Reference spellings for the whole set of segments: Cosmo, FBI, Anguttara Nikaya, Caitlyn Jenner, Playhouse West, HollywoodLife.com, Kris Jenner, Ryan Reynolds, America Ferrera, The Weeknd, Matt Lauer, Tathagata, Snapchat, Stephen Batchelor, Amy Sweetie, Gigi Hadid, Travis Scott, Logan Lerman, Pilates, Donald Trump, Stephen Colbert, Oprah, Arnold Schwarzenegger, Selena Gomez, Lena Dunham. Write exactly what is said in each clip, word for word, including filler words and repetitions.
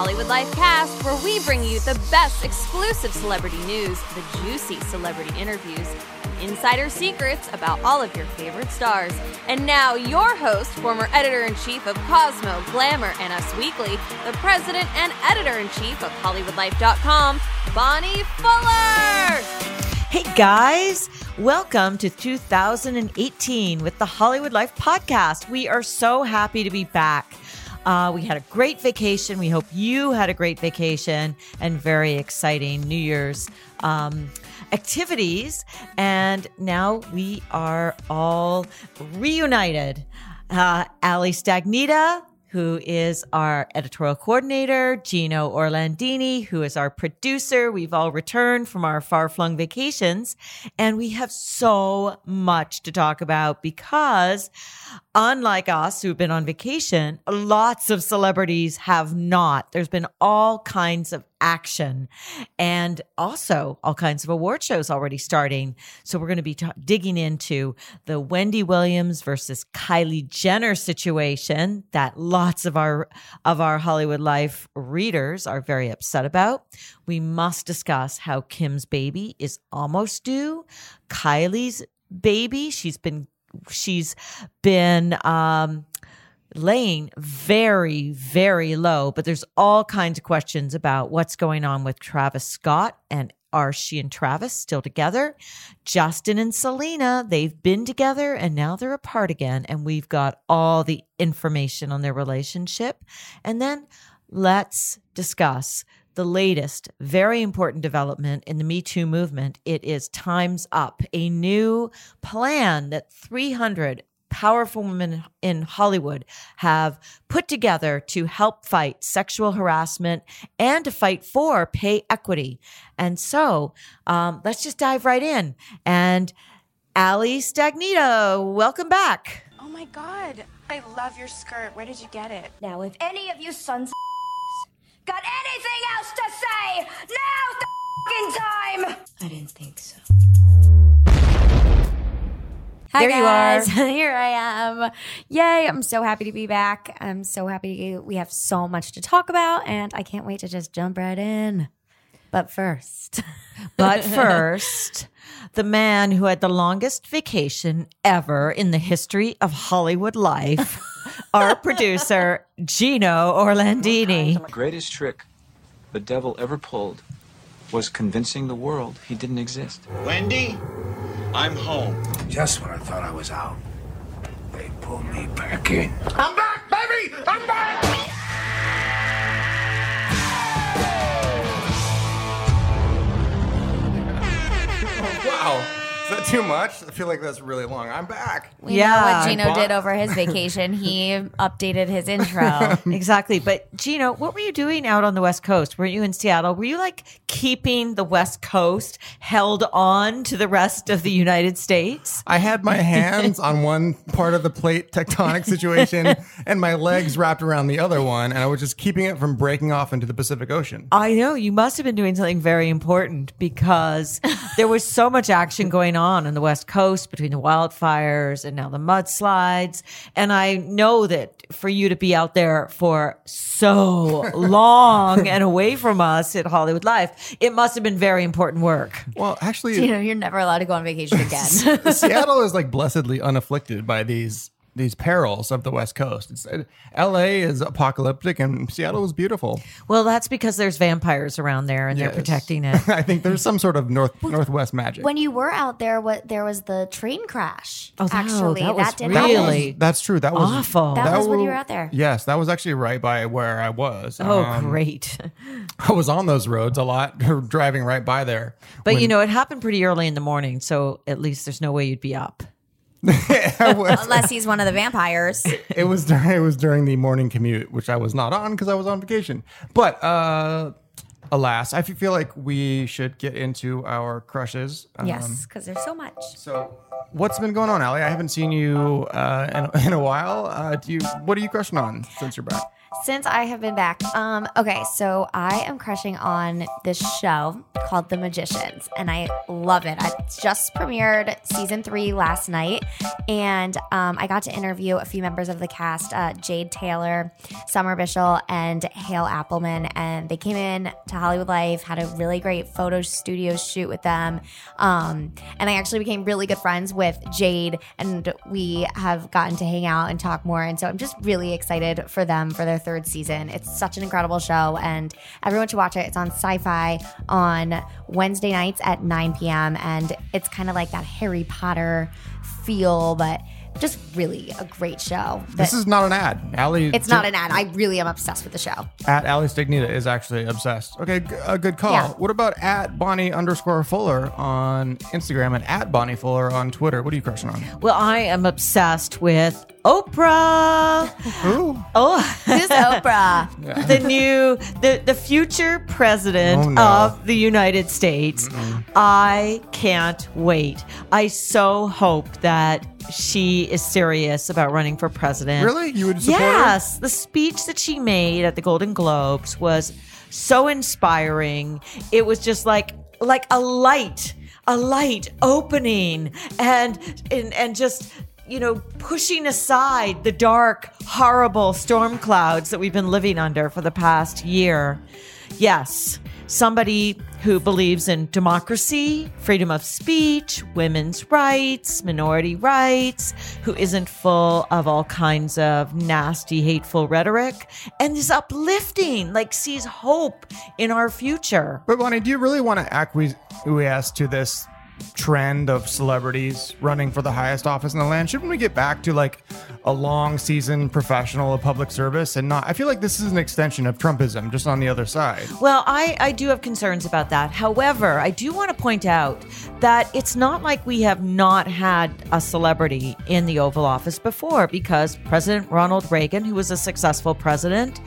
Hollywood Life Cast, where we bring you the best exclusive celebrity news, the juicy celebrity interviews, and insider secrets about all of your favorite stars. And now your host, former editor-in-chief of Cosmo, Glamour, and Us Weekly, the president and editor-in-chief of Hollywood Life dot com, Bonnie Fuller! Hey guys, welcome to two thousand eighteen with the Hollywood Life Podcast. We are so happy to be back. Uh, we had a great vacation. We hope you had a great vacation and very exciting New Year's um, activities. And now we are all reunited. Uh, Ali Stagnitta, who is our editorial coordinator, Gino Orlandini, who is our producer. We've all returned from our far-flung vacations, and we have so much to talk about because, unlike us who've been on vacation, lots of celebrities have not. There's been all kinds of action and also all kinds of award shows already starting. So we're going to be t- digging into the Wendy Williams versus Kylie Jenner situation that lots of our of our Hollywood Life readers are very upset about. We must discuss how Kim's baby is almost due. Kylie's baby, she's been she's been um laying very, very low, but there's all kinds of questions about what's going on with Travis Scott and are she and Travis still together? Justin and Selena, they've been together and now they're apart again, and we've got all the information on their relationship. And then let's discuss the latest very important development in the Me Too movement. It is Time's Up, a new plan that three hundred powerful women in Hollywood have put together to help fight sexual harassment and to fight for pay equity. And so um, let's just dive right in. And Ali Stagnitta, welcome back. Oh my God, I love your skirt. Where did you get it? Now, if any of you sons got anything else to say, now's the time. I didn't think so. Hi there guys. You are. Here I am. Yay. I'm so happy to be back. I'm so happy. We have so much to talk about, and I can't wait to just jump right in. But first. But first, the man who had the longest vacation ever in the history of Hollywood Life, our producer, Gino Orlandini. The greatest trick the devil ever pulled was convincing the world he didn't exist. Wendy, I'm home. Just when I thought I was out, they pulled me back in. I'm back, baby! I'm back! Wow. Is that too much? I feel like that's really long. I'm back. We yeah. know what Gino did over his vacation. He updated his intro. Exactly. But Gino, what were you doing out on the West Coast? Were you in Seattle? Were you like keeping the West Coast held on to the rest of the United States? I had my hands on one part of the plate tectonic situation and my legs wrapped around the other one. And I was just keeping it from breaking off into the Pacific Ocean. I know. You must have been doing something very important because there was so much action going on. on on the West Coast between the wildfires and now the mudslides. And I know that for you to be out there for so long and away from us at Hollywood Life, it must have been very important work. Well, actually, you know, you're never allowed to go on vacation again. Seattle is like blessedly unafflicted by these these perils of the West Coast. It's, L A is apocalyptic and Seattle is beautiful. Well, that's because there's vampires around there and yes. they're protecting it. I think there's some sort of north well, Northwest magic. When you were out there, what there was the train crash. Oh, actually, that, that, that did really. That was, that's true. That was awful. That, that was when you were out there. Yes, that was actually right by where I was. Oh, um, great. I was on those roads a lot, driving right by there. But when, you know, it happened pretty early in the morning, so at least there's no way you'd be up. was, unless he's one of the vampires. It was during, it was during the morning commute, which I was not on because I was on vacation. But uh, alas, I feel like we should get into our crushes. Um, yes, because there's so much. So, what's been going on, Ali? I haven't seen you uh, in, in a while. Uh, do you? What are you crushing on since you're back? Since I have been back. Um, okay, so I am crushing on this show called The Magicians, and I love it. I just premiered season three last night, and um, I got to interview a few members of the cast, uh, Jade Taylor, Summer Bishel, and Hale Appelman, and they came in to Hollywood Life, had a really great photo studio shoot with them, um, and I actually became really good friends with Jade, and we have gotten to hang out and talk more, and so I'm just really excited for them, for their third season. It's such an incredible show, and everyone should watch it. It's on Sci-Fi on Wednesday nights at nine p.m. and it's kind of like that Harry Potter feel, but just really a great show. This is not an ad, Ali. It's not an ad. I really am obsessed with the show. At Ali Stagnitta is actually obsessed. Okay, g- a good call. Yeah. What about at Bonnie underscore Fuller on Instagram and at Bonnie Fuller on Twitter? What are you crushing on? Well, I am obsessed with Oprah. Who? Oh, who's Oprah? Yeah. The new, the, the future president oh, no. of the United States. Mm-mm. I can't wait. I so hope that she is serious about running for president. Really? You would support Yes. her? The speech that she made at the Golden Globes was so inspiring. It was just like like a light, a light opening and and, and just, you know, pushing aside the dark, horrible storm clouds that we've been living under for the past year. Yes, somebody who believes in democracy, freedom of speech, women's rights, minority rights, who isn't full of all kinds of nasty, hateful rhetoric, and is uplifting, like sees hope in our future. But Bonnie, do you really want to acquiesce to this trend of celebrities running for the highest office in the land? Shouldn't we get back to like a long seasoned professional of public service and not, I feel like this is an extension of Trumpism just on the other side. Well, I, I do have concerns about that. However, I do want to point out that it's not like we have not had a celebrity in the Oval Office before, because President Ronald Reagan, who was a successful president,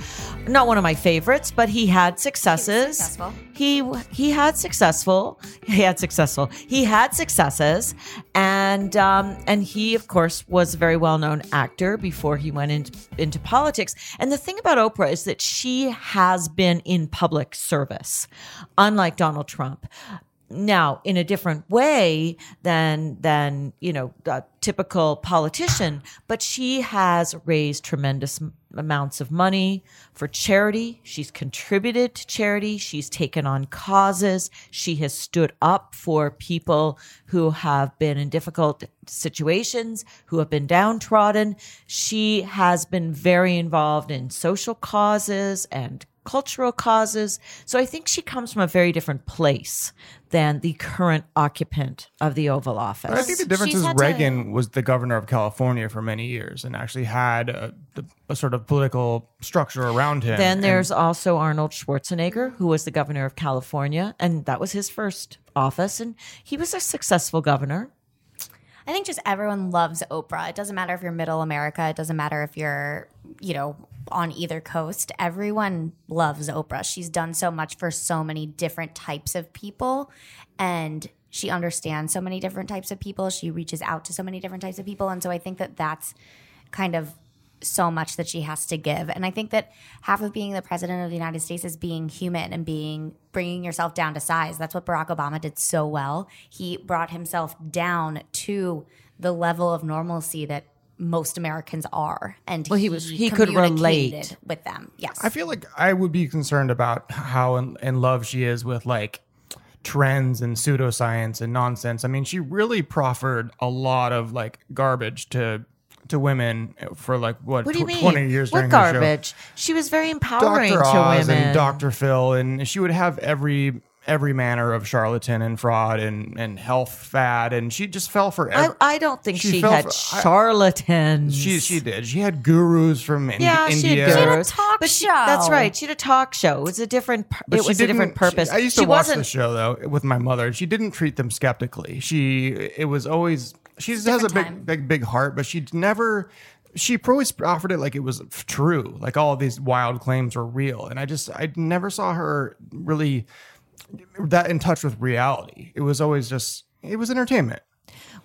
not one of my favorites, but he had successes. He successful. He, he had successful. He had successful. He He had successes, and um, and he, of course, was a very well-known actor before he went into, into politics. And the thing about Oprah is that she has been in public service, unlike Donald Trump. Now, in a different way than, than you know, a typical politician, but she has raised tremendous amounts of money for charity. She's contributed to charity. She's taken on causes. She has stood up for people who have been in difficult situations, who have been downtrodden. She has been very involved in social causes and cultural causes. So I think she comes from a very different place than the current occupant of the Oval Office. But I think the difference She's is Reagan to... was the governor of California for many years and actually had a, a sort of political structure around him. Then there's and... also Arnold Schwarzenegger, who was the governor of California, and that was his first office, and he was a successful governor. I think just everyone loves Oprah. It doesn't matter if you're middle America. It doesn't matter if you're, you know, on either coast. Everyone loves Oprah. She's done so much for so many different types of people, and she understands so many different types of people. She reaches out to so many different types of people. And so I think that that's kind of so much that she has to give. And I think that half of being the president of the United States is being human and being bringing yourself down to size. That's what Barack Obama did so well. He brought himself down to the level of normalcy that most Americans are, and well, he was he could relate with them. Yes, I feel like I would be concerned about how in, in love she is with like trends and pseudoscience and nonsense. I mean, she really proffered a lot of like garbage to to women for like what, what do you tw- mean? twenty years during what her garbage? Show. She was very empowering Doctor Oz to women. And Doctor Phil, and she would have every. every manner of charlatan and fraud and, and health fad. And she just fell for every, I, I don't think she, she had for, charlatans. I, she she did. She had gurus from in, yeah, India. Yeah, she had a talk but show. She, that's right. She had a talk show. It was a different, but it was a different purpose. She, I used to she watch the show, though, with my mother. She didn't treat them skeptically. She It was always She has a big, big, big heart, but she never. She always offered it like it was true, like all of these wild claims were real, and I just I never saw her really that in touch with reality. It was always just it was entertainment.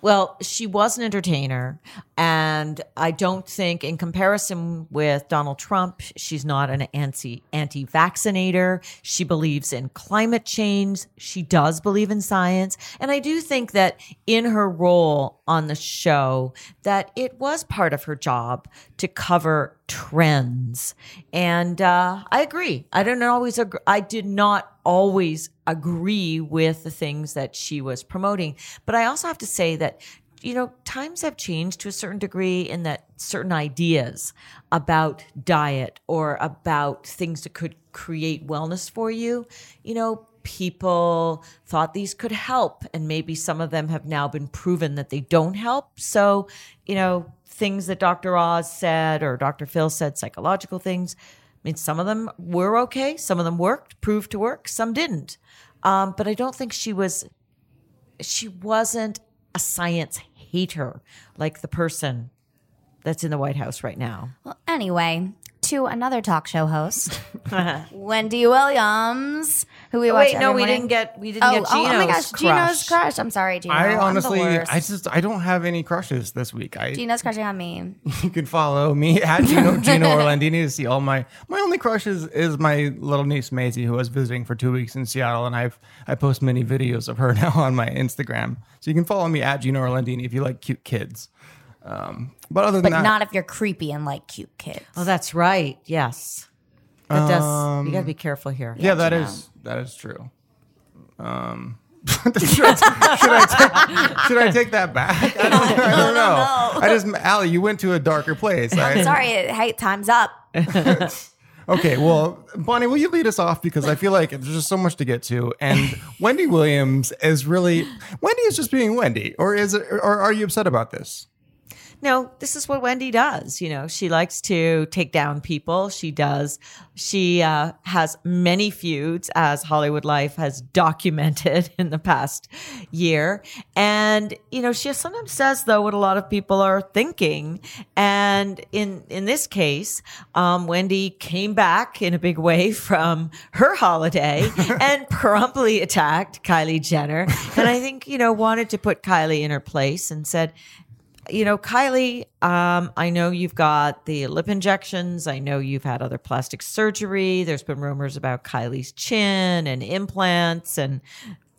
Well, she was an entertainer, and I don't think, in comparison with Donald Trump, she's not an anti anti-vaccinator. She believes in climate change. She does believe in science. And I do think that in her role on the show, that it was part of her job to cover trends. And uh, I agree. I don't always agree. I did not always agree with the things that she was promoting. But I also have to say that, you know, times have changed to a certain degree in that certain ideas about diet or about things that could create wellness for you, you know, people thought these could help. And maybe some of them have now been proven that they don't help. So, you know, things that Doctor Oz said or Doctor Phil said, psychological things, I mean, some of them were okay. Some of them worked, proved to work. Some didn't. Um, but I don't think she was, she wasn't a science hater like the person that's in the White House right now. Well, anyway, to another talk show host, Wendy Williams, who we oh, watch wait, every no, morning. we didn't get, we didn't oh, get Gino's crush. Oh, oh my gosh, crush. Gino's crush. I'm sorry, Gino. I honestly, I just, I don't have any crushes this week. I, Gino's crushing on me. You can follow me at Gino, Gino Orlandini to see all my, my only crushes is my little niece, Maisie, who I was visiting for two weeks in Seattle. And I've, I post many videos of her now on my Instagram. So you can follow me at Gino Orlandini if you like cute kids. Um, but other than but that, not if you're creepy and like cute kids. Oh, that's right. Yes. That does. Um, you got to be careful here. Yeah, yeah that Gino. is that is true. Um, should, I, should, I take, should I take that back? I don't, I don't know. I just, Allie, you went to a darker place. I'm I, sorry. Hey, time's up. Okay, well, Bonnie, will you lead us off? Because I feel like there's just so much to get to. And Wendy Williams is really, Wendy is just being Wendy. Or is it, or are you upset about this? No, this is what Wendy does. You know, she likes to take down people. She does. She uh, has many feuds, as Hollywood Life has documented in the past year. And, you know, she sometimes says, though, what a lot of people are thinking. And in in this case, um, Wendy came back in a big way from her holiday and promptly attacked Kylie Jenner. And I think, you know, wanted to put Kylie in her place and said, you know, Kylie, um, I know you've got the lip injections. I know you've had other plastic surgery. There's been rumors about Kylie's chin and implants and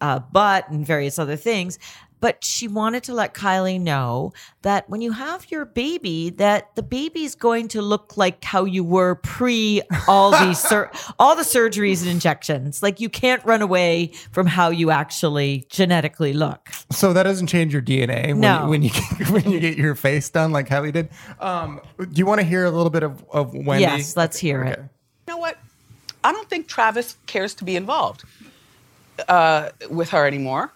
uh, butt and various other things. But she wanted to let Kylie know that when you have your baby, that the baby's going to look like how you were pre all these sur- all the surgeries and injections. Like you can't run away from how you actually genetically look. So that doesn't change your D N A when, no. you, when you when you get your face done like Kylie did. Um, do you want to hear a little bit of, of Wendy? Yes, let's hear okay. it. You know what? I don't think Travis cares to be involved uh, with her anymore.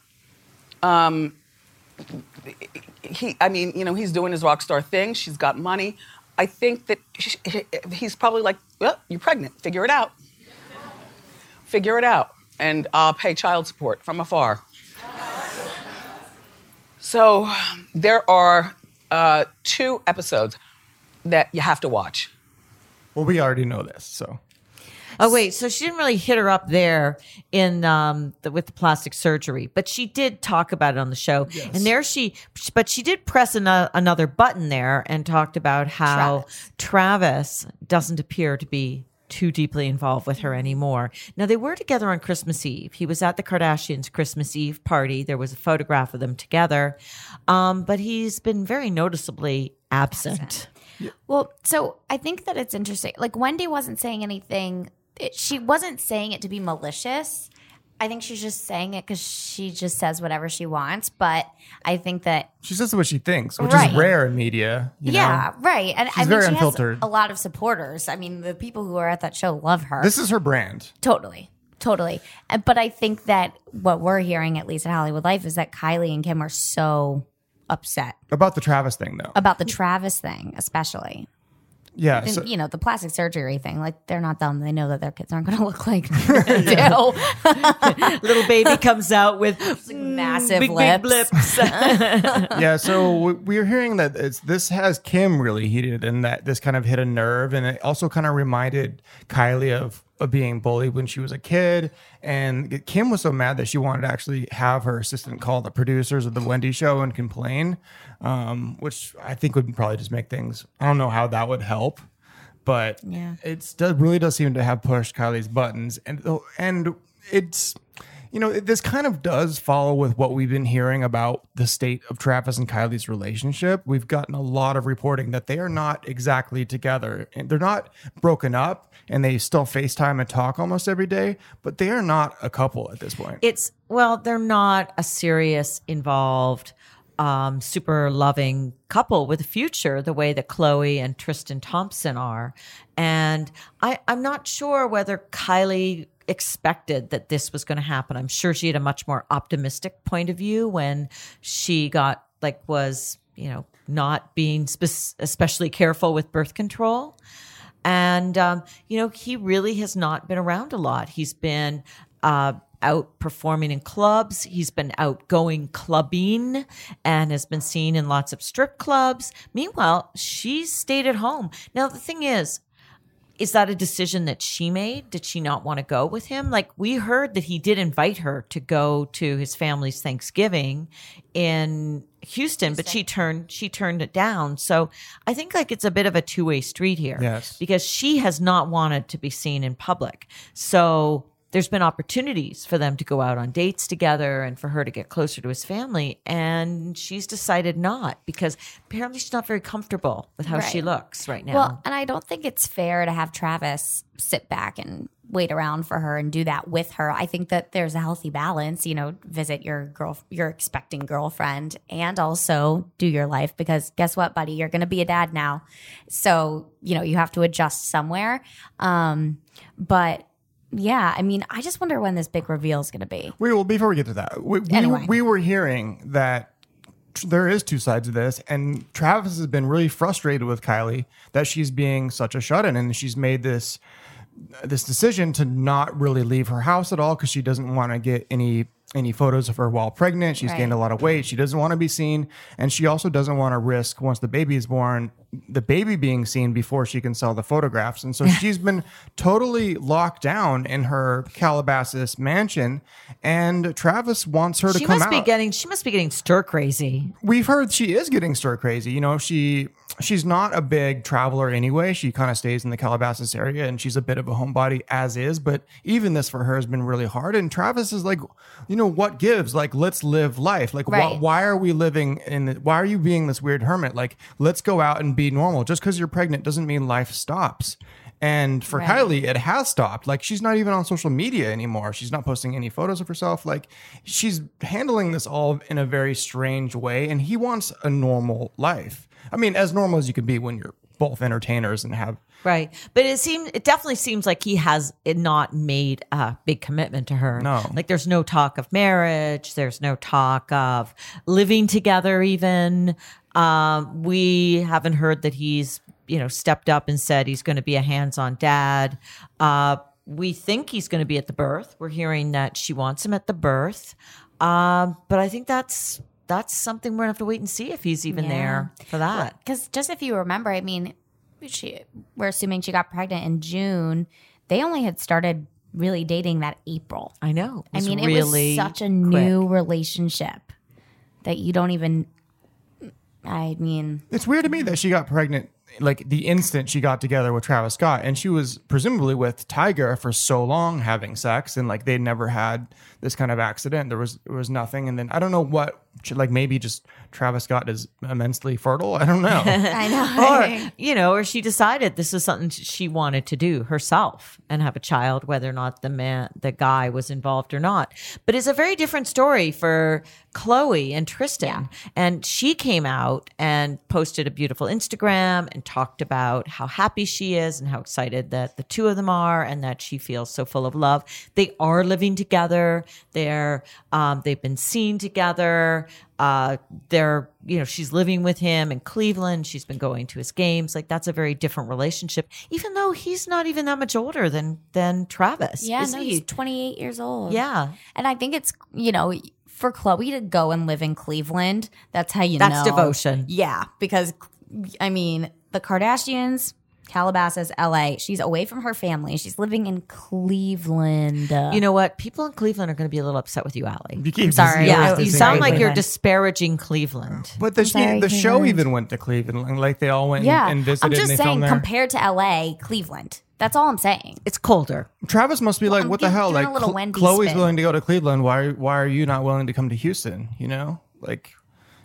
Um, he, I mean, you know, he's doing his rock star thing. She's got money. I think that she, he's probably like, well, you're pregnant. Figure it out. Figure it out. And I'll pay child support from afar. So there are uh, two episodes that you have to watch. Well, we already know this, so. Oh, wait. So she didn't really hit her up there in um, the, with the plastic surgery, but she did talk about it on the show. Yes. And there she, but she did press an, uh, another button there and talked about how Travis. Travis doesn't appear to be too deeply involved with her anymore. Now, they were together on Christmas Eve. He was at the Kardashians' Christmas Eve party. There was a photograph of them together, um, but he's been very noticeably absent. absent. Yeah. Well, so I think that it's interesting. Like, Wendy wasn't saying anything. It, she wasn't saying it to be malicious. I think she's just saying it because she just says whatever she wants. But I think that she says what she thinks, which right. is rare in media. You yeah, know? right. And she's I mean, very she unfiltered. Has a lot of supporters. I mean, the people who are at that show love her. This is her brand. Totally, totally. But I think that what we're hearing, at least at Hollywood Life, is that Kylie and Kim are so upset about the Travis thing, though. About the Travis thing, especially. Yeah. And, so, you know, the plastic surgery thing, like they're not dumb. They know that their kids aren't going to look like Dill. Little baby comes out with massive big, lips. Big lips. Yeah. So we're hearing that it's, this has Kim really heated and that this kind of hit a nerve. And it also kind of reminded Kylie of, of being bullied when she was a kid. And Kim was so mad that she wanted to actually have her assistant call the producers of the Wendy show and complain, um, which I think would probably just make things, I don't know how that would help, but yeah. it does, really does seem to have pushed Kylie's buttons. And, and it's, you know, this kind of does follow with what we've been hearing about the state of Travis and Kylie's relationship. We've gotten a lot of reporting that they are not exactly together. And they're not broken up, and they still FaceTime and talk almost every day, but they are not a couple at this point. It's, well, they're not a serious, involved, um, super loving couple with a future the way that Khloé and Tristan Thompson are. And I, I'm not sure whether Kylie expected that this was going to happen. I'm sure she had a much more optimistic point of view when she got like was, you know, not being spe- especially careful with birth control. And, um, you know, he really has not been around a lot. He's been uh, out performing in clubs. He's been out going clubbing and has been seen in lots of strip clubs. Meanwhile, she stayed at home. Now, the thing is, is that a decision that she made? Did she not want to go with him? Like, we heard that he did invite her to go to his family's Thanksgiving in Houston, Houston. but she turned she turned it down. So I think like it's a bit of a two-way street here. Yes. Because she has not wanted to be seen in public. So there's been opportunities for them to go out on dates together and for her to get closer to his family. And she's decided not because apparently she's not very comfortable with how right. she looks right now. Well, and I don't think it's fair to have Travis sit back and wait around for her and do that with her. I think that there's a healthy balance, you know, visit your girl, your expecting girlfriend and also do your life because guess what, buddy, you're going to be a dad now. So, you know, you have to adjust somewhere. Um, but yeah, I mean, I just wonder when this big reveal is going to be. We will, before we get to that, we, we, anyway. we were hearing that tr- there is two sides of this, and Travis has been really frustrated with Kylie that she's being such a shut-in, and she's made this this decision to not really leave her house at all because she doesn't want to get any any photos of her while pregnant. She's right. gained a lot of weight. She doesn't want to be seen, and she also doesn't want to risk, once the baby is born, the baby being seen before she can sell the photographs. And so she's been totally locked down in her Calabasas mansion, and Travis wants her to she come must out. Be getting, she must be getting stir-crazy. We've heard she is getting stir-crazy. You know, she she's not a big traveler anyway. She kind of stays in the Calabasas area, and she's a bit of a homebody as is, but even this for her has been really hard. And Travis is like, you know, what gives? Like, let's live life. Like, right. wh- why are we living in, the, why are you being this weird hermit? Like, let's go out and be normal. Just because you're pregnant doesn't mean life stops. And for right. Kylie, it has stopped. Like, she's not even on social media anymore. She's not posting any photos of herself. Like, she's handling this all in a very strange way. And he wants a normal life. I mean, as normal as you can be when you're both entertainers and have. Right. But it seems, it definitely seems like he has not made a big commitment to her. No. Like, there's no talk of marriage. There's no talk of living together even. Um, we haven't heard that he's, you know, stepped up and said he's going to be a hands-on dad. Uh, we think he's going to be at the birth. We're hearing that she wants him at the birth. Um, but I think that's that's something we're going to have to wait and see if he's even yeah. there for that. Because just if you remember, I mean, she, we're assuming she got pregnant in June. They only had started really dating that April. I know. I mean, really it was such a quick. new relationship that you don't even... I mean, it's weird to me that she got pregnant like the instant she got together with Travis Scott, and she was presumably with Tiger for so long having sex, and like they never had this kind of accident. There was there was nothing, and then I don't know what she, like maybe just Travis Scott is immensely fertile. I don't know. I know, or you know, or she decided this is something she wanted to do herself and have a child, whether or not the man, the guy, was involved or not. But it's a very different story for Khloé and Tristan, yeah. and she came out and posted a beautiful Instagram and and talked about how happy she is and how excited that the two of them are and that she feels so full of love. They are living together. They're, um, they've been seen together. Uh, they're, you know, she's living with him in Cleveland. She's been going to his games. Like, that's a very different relationship, even though he's not even that much older than, than Travis. Yeah, no, he? he's twenty-eight years old. Yeah. And I think it's, you know, for Khloé to go and live in Cleveland, that's how you that's know. That's devotion. Yeah, because, I mean, the Kardashians, Calabasas, L A, she's away from her family. She's living in Cleveland. You know what? People in Cleveland are going to be a little upset with you, Allie. You keep I'm sorry. Yeah, you sound like you're disparaging Cleveland. But the, sorry, the show even went to Cleveland. Like, they all went yeah. and, and visited. I'm just and they saying, compared to L A, Cleveland. That's all I'm saying. It's colder. Travis must be well, like, I'm what the hell? Like, Khloé's spin. willing to go to Cleveland. Why? Why are you not willing to come to Houston? You know, like,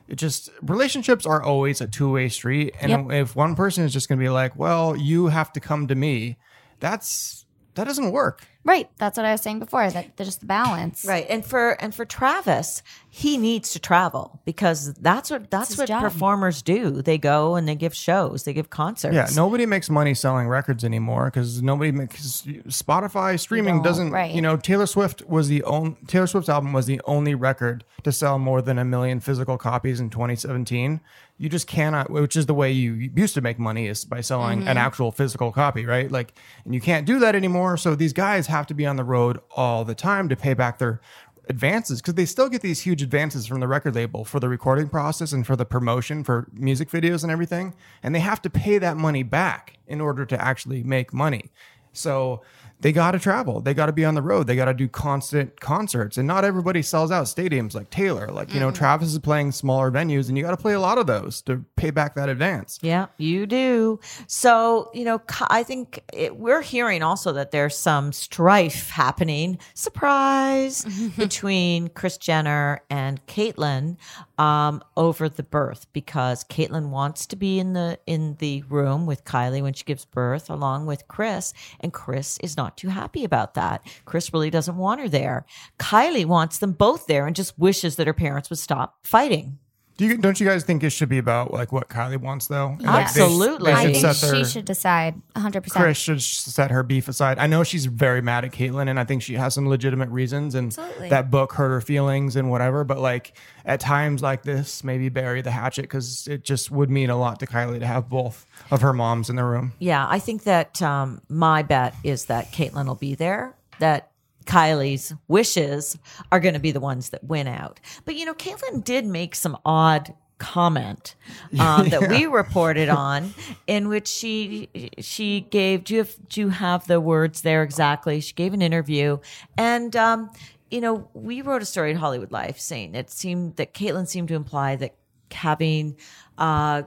it just, relationships are always a two way street, and yep. if one person is just going to be like, well, you have to come to me, that's that doesn't work. Right. That's what I was saying before. That there's just the balance. Right. And for and for Travis, he needs to travel because that's what that's what job. performers do. They go and they give shows. They give concerts. Yeah. Nobody makes money selling records anymore because nobody makes Spotify streaming you doesn't. Right. You know, Taylor Swift was the only Taylor Swift's album was the only record to sell more than a million physical copies in twenty seventeen. You just cannot, which is the way you used to make money, is by selling mm-hmm. an actual physical copy, right? Like, and you can't do that anymore. So these guys have to be on the road all the time to pay back their advances, because they still get these huge advances from the record label for the recording process and for the promotion for music videos and everything. And they have to pay that money back in order to actually make money. So they got to travel. They got to be on the road. They got to do constant concerts. And not everybody sells out stadiums like Taylor. Like, you know, mm. Travis is playing smaller venues, and you got to play a lot of those to pay back that advance. Yeah, you do. So, you know, I think it, we're hearing also that there's some strife happening, surprise, between Kris Jenner and Caitlyn um, over the birth, because Caitlyn wants to be in the, in the room with Kylie when she gives birth along with Kris, and Kris is not too happy about that. Kris really doesn't want her there. Kylie wants them both there and just wishes that her parents would stop fighting. Do you, don't you guys think it should be about like what Kylie wants though? Yeah. Like, absolutely. They, they I think she should decide one hundred percent. Kris should set her beef aside. I know she's very mad at Caitlyn, and I think she has some legitimate reasons, and absolutely. That book hurt her feelings and whatever, but like at times like this, maybe bury the hatchet, because it just would mean a lot to Kylie to have both of her moms in the room. Yeah, I think that um, my bet is that Caitlyn will be there, that Kylie's wishes are going to be the ones that win out. But, you know, Caitlyn did make some odd comment um, yeah. that we reported on, in which she she gave, do you have, do you have the words there exactly? She gave an interview, and, um, you know, we wrote a story in Hollywood Life saying it seemed that Caitlyn seemed to imply that having uh,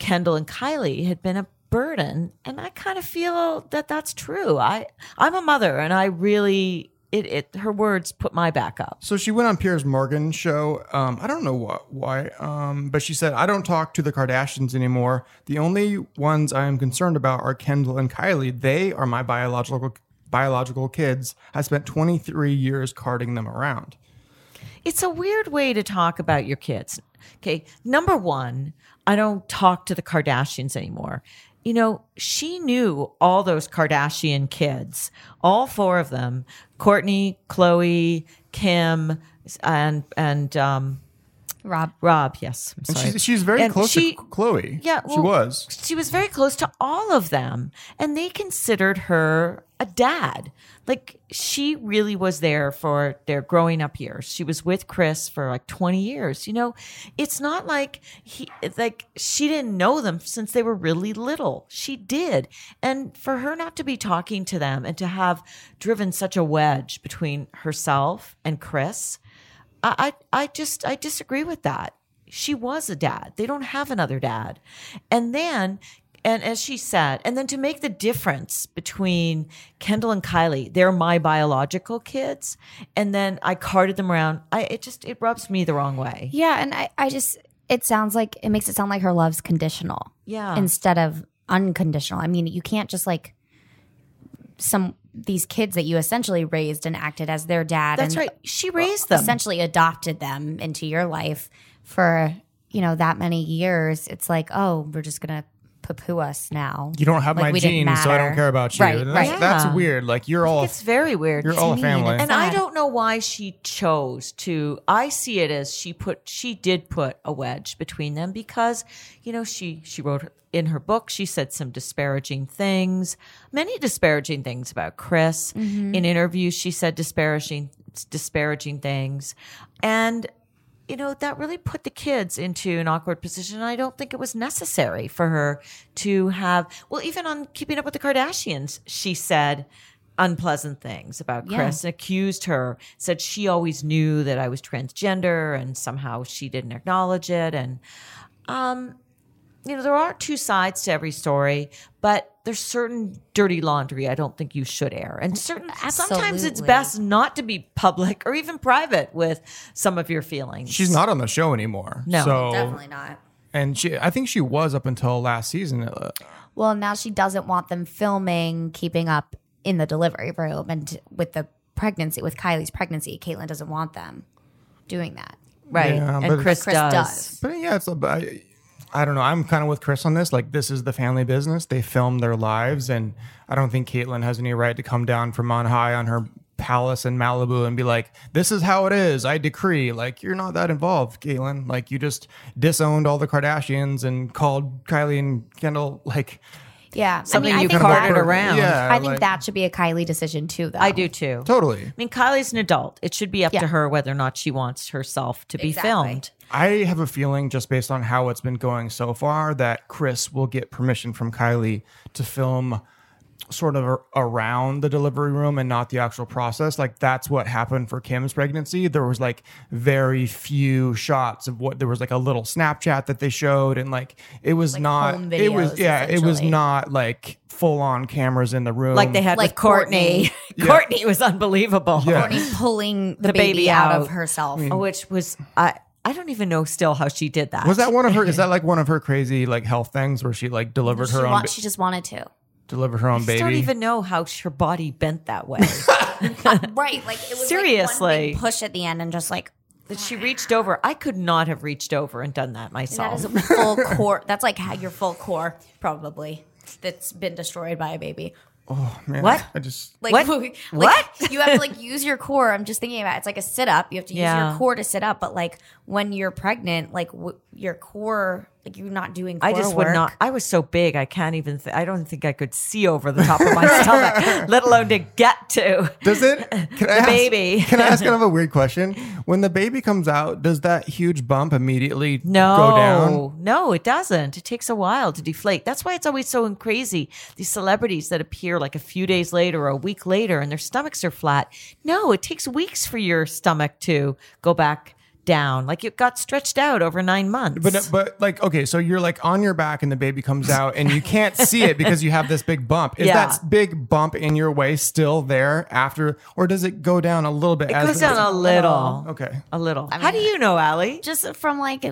Kendall and Kylie had been a burden, and I kind of feel that that's true. I I'm a mother, and I really it, it her words put my back up. So she went on Piers Morgan's show. Um, I don't know what why, um, but she said, "I don't talk to the Kardashians anymore. The only ones I am concerned about are Kendall and Kylie. They are my biological biological kids. I spent twenty-three years carting them around." It's a weird way to talk about your kids. Okay, number one, I don't talk to the Kardashians anymore. You know, she knew all those Kardashian kids, all four of them, Kourtney, Khloé, Kim, and and um, Rob. Rob, yes. I'm sorry. And she's, she's very and close she, to Khloé. Yeah, well, she was. She was very close to all of them, and they considered her a dad. Like, she really was there for their growing up years. She was with Kris for like twenty years. You know, it's not like he, like she didn't know them since they were really little. She did. And for her not to be talking to them and to have driven such a wedge between herself and Kris, I, I, I just, I disagree with that. She was a dad. They don't have another dad. And then And as she said, and then to make the difference between Kendall and Kylie, they're my biological kids, and then I carted them around. I it just it rubs me the wrong way. Yeah, and I, I just it sounds like it makes it sound like her love's conditional. Yeah. Instead of unconditional. I mean, you can't just like some these kids that you essentially raised and acted as their dad. That's and right. She raised them. Essentially adopted them into your life for, you know, that many years. It's like, oh, we're just gonna poo-poo us now. You don't have like my genes, so I don't care about you. Right, that's, right. Yeah. that's weird. Like you're all. It's very weird. You're it's all mean. A family, and I don't know why she chose to. I see it as she put. She did put a wedge between them because, you know, she she wrote in her book. She said some disparaging things, many disparaging things about Kris. Mm-hmm. In interviews, she said disparaging disparaging things, and. You know, that really put the kids into an awkward position. I don't think it was necessary for her to have, well, even on Keeping Up with the Kardashians, she said unpleasant things about Kris, yeah. accused her, said she always knew that I was transgender and somehow she didn't acknowledge it. And, um, you know, there are two sides to every story, but there's certain dirty laundry I don't think you should air. And certain Absolutely. Sometimes it's best not to be public or even private with some of your feelings. She's not on the show anymore. No, so, definitely not. And she, I think she was up until last season. Well, now she doesn't want them filming, keeping up in the delivery room and with the pregnancy, with Kylie's pregnancy. Caitlyn doesn't want them doing that. Right. Yeah, and Kris does. does. But yeah, it's about... I don't know. I'm kind of with Kris on this. Like, this is the family business. They film their lives, and I don't think Caitlyn has any right to come down from on high on her palace in Malibu and be like, this is how it is. I decree. Like, you're not that involved, Caitlyn. Like, you just disowned all the Kardashians and called Kylie and Kendall, like... Yeah, something I mean, you can carted around. Yeah, I think like, that should be a Kylie decision too, though. I do too. Totally. I mean, Kylie's an adult. It should be up yeah. to her whether or not she wants herself to be exactly. filmed. I have a feeling, just based on how it's been going so far, that Kris will get permission from Kylie to film sort of around the delivery room and not the actual process. Like that's what happened for Kim's pregnancy. There was like very few shots of what there was like a little Snapchat that they showed. And like, it was like not, home videos, it was, yeah, it was not like full on cameras in the room. Like they had like with Kourtney. Kourtney. Kourtney yeah. was unbelievable. Yeah. Kourtney pulling the, the baby, baby out. out of herself, I mean, which was, I, I don't even know still how she did that. Was that one of her, is that like one of her crazy like health things where she like delivered she her want, own? Ba- she just wanted to. Deliver her own baby. I don't even know how her body bent that way. Right. Like it was seriously. Like one big push at the end and just like. That she reached over. I could not have reached over and done that myself. And that is a full core. That's like your full core probably that's been destroyed by a baby. Oh, man. What? I just. Like, what? Like, what? You have to like use your core. I'm just thinking about it. It's like a sit up. You have to use yeah. your core to sit up. But like when you're pregnant, like w- your core. Like you're not doing core I just work. Would not. I was so big, I can't even, th- I don't think I could see over the top of my stomach, let alone to get to. Does it? Can the I ask, baby. Can I ask kind of a weird question? When the baby comes out, does that huge bump immediately no, go down? No, it doesn't. It takes a while to deflate. That's why it's always so crazy. These celebrities that appear like a few days later or a week later and their stomachs are flat. No, it takes weeks for your stomach to go back down, like it got stretched out over nine months. But but like okay, so you're like on your back and the baby comes out and you can't see it because you have this big bump. Is yeah. that big bump in your way still there after, or does it go down a little bit? It as goes down a little. Okay, a little. I mean, how do you know, Ali? Just from like.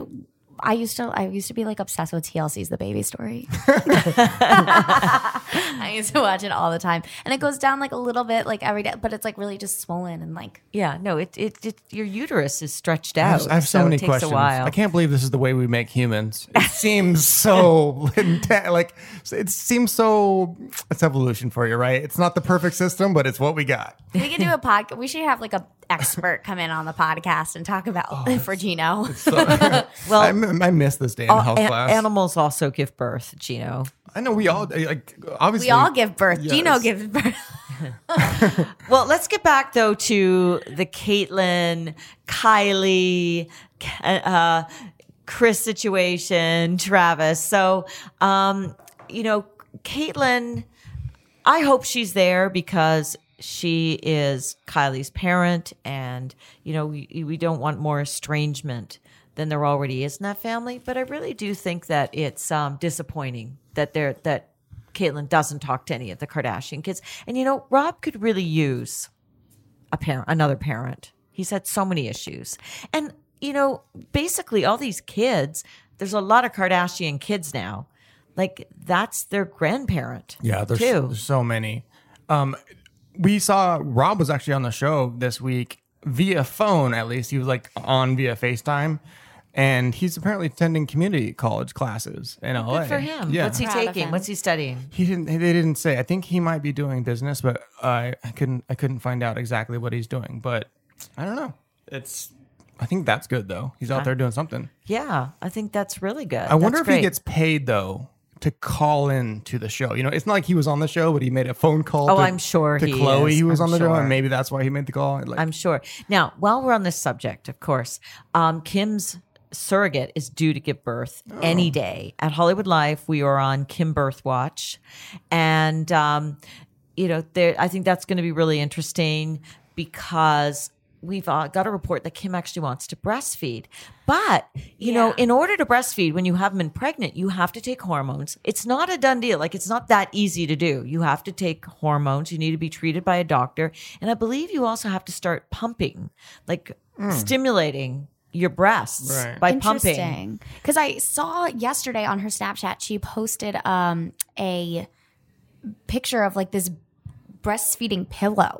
I used to I used to be like obsessed with T L C's The Baby Story. I used to watch it all the time. And it goes down like a little bit like every day, but it's like really just swollen and like yeah, no, it it, it your uterus is stretched out. I have, I have so, so many it takes questions. A while. I can't believe this is the way we make humans. It seems so like it seems so it's evolution for you, right? It's not the perfect system, but it's what we got. We could do a podcast. We should have like a expert come in on the podcast and talk about oh, for Gino. So, well, I, I miss this day in all, health an, class. Animals also give birth, Gino. I know we all like obviously we all give birth. Yes. Gino gives birth. Well, let's get back though to the Caitlyn, Kylie, uh, Kris situation, Travis. So, um, you know, Caitlyn. I hope she's there because. She is Kylie's parent, and, you know, we, we don't want more estrangement than there already is in that family. But I really do think that it's um, disappointing that they're, that Caitlyn doesn't talk to any of the Kardashian kids. And, you know, Rob could really use a parent, another parent. He's had so many issues. And, you know, basically all these kids, there's a lot of Kardashian kids now. Like, that's their grandparent. Yeah, there's, too. There's so many. Um We saw Rob was actually on the show this week via phone, at least. He was like on via FaceTime. And he's apparently attending community college classes in L A. Good for him. Yeah. What's he taking? What's he studying? He didn't. They didn't say. I think he might be doing business, but I, I couldn't. I couldn't find out exactly what he's doing. But I don't know. It's. I think that's good though. He's out there doing something. Yeah, I think that's really good. I wonder that's if great. he gets paid though to call in to the show. You know, it's not like he was on the show, but he made a phone call. Oh, to, I'm sure to he Khloé. Is. He was I'm on the sure. show, and maybe that's why he made the call. Like, I'm sure. Now, while we're on this subject, of course, um, Kim's surrogate is due to give birth oh. any day. At Hollywood Life, we are on Kim Birth Watch. And, um, you know, there, I think that's going to be really interesting because we've uh, got a report that Kim actually wants to breastfeed. But, you yeah. know, in order to breastfeed, when you have them pregnant, you have to take hormones. It's not a done deal. Like, it's not that easy to do. You have to take hormones. You need to be treated by a doctor. And I believe you also have to start pumping, like mm. stimulating your breasts right. by Interesting. pumping. Because I saw yesterday on her Snapchat, she posted um, a picture of like this breastfeeding pillow.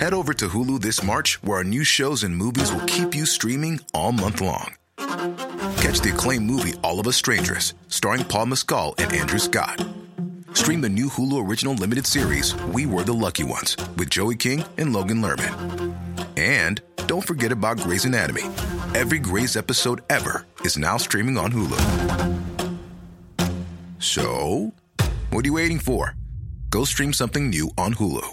Head over to Hulu this March, where our new shows and movies will keep you streaming all month long. Catch the acclaimed movie All of Us Strangers, starring Paul Mescal and Andrew Scott. Stream the new Hulu original limited series, We Were the Lucky Ones, with Joey King and Logan Lerman. And don't forget about Grey's Anatomy. Every Grey's episode ever is now streaming on Hulu. So, what are you waiting for? Go stream something new on Hulu.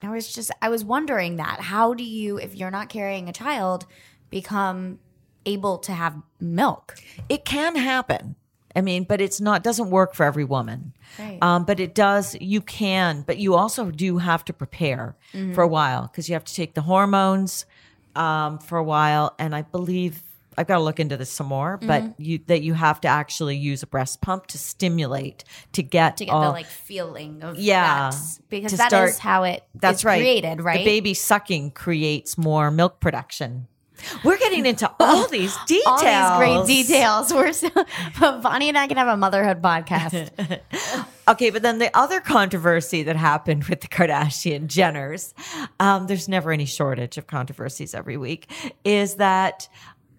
I was just, I was wondering that. How do you, if you're not carrying a child, become able to have milk? It can happen. I mean, but it's not, doesn't work for every woman. Right. Um, but it does, you can, but you also do have to prepare mm-hmm. for a while because you have to take the hormones um, for a while. And I believe, I've got to look into this some more, mm-hmm. but you, that you have to actually use a breast pump to stimulate, to get to get all, the like feeling of yeah, that. Because that start, is how it that's is right. created, right? The baby sucking creates more milk production. We're getting into all these details. All these great details. We're so, but Bonnie and I can have a motherhood podcast. Okay, but then the other controversy that happened with the Kardashian Jenners, um, there's never any shortage of controversies every week, is that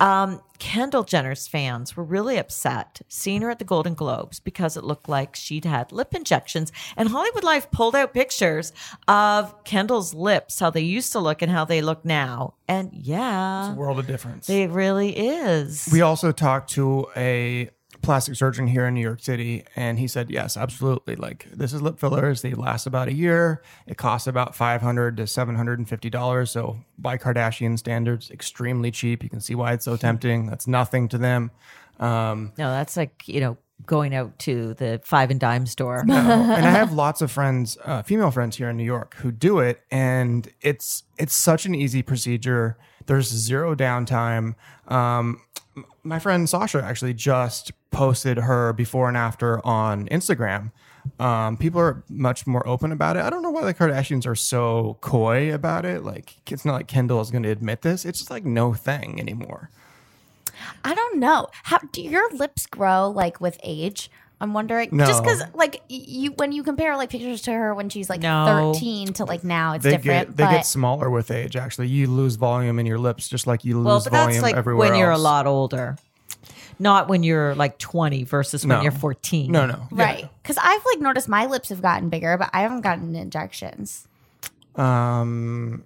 um, Kendall Jenner's fans were really upset seeing her at the Golden Globes because it looked like she'd had lip injections. And Hollywood Life pulled out pictures of Kendall's lips, how they used to look and how they look now. And yeah. It's a world of difference. It really is. We also talked to a plastic surgeon here in New York City, and he said, yes, absolutely. Like, this is lip fillers. They last about a year. It costs about five hundred to seven hundred fifty dollars. So by Kardashian standards, extremely cheap. You can see why it's so tempting. That's nothing to them. Um, no, that's like, you know, going out to the five and dime store. No. And I have lots of friends, uh, female friends here in New York who do it. And it's, it's such an easy procedure. There's zero downtime. Um, My friend Sasha actually just posted her before and after on Instagram. Um, people are much more open about it. I don't know why the Kardashians are so coy about it. Like, it's not like Kendall is going to admit this. It's just like no thing anymore. I don't know. How do your lips grow like with age? I'm wondering no. just because like you when you compare like pictures to her when she's like no. thirteen to like now it's they different. Get, they but... get smaller with age. Actually, you lose volume in your lips just like you lose well, but volume that's like everywhere when else. You're a lot older, not when you're like twenty versus no. when you're fourteen. No, no, yeah. right? Because I've like noticed my lips have gotten bigger, but I haven't gotten injections. Um.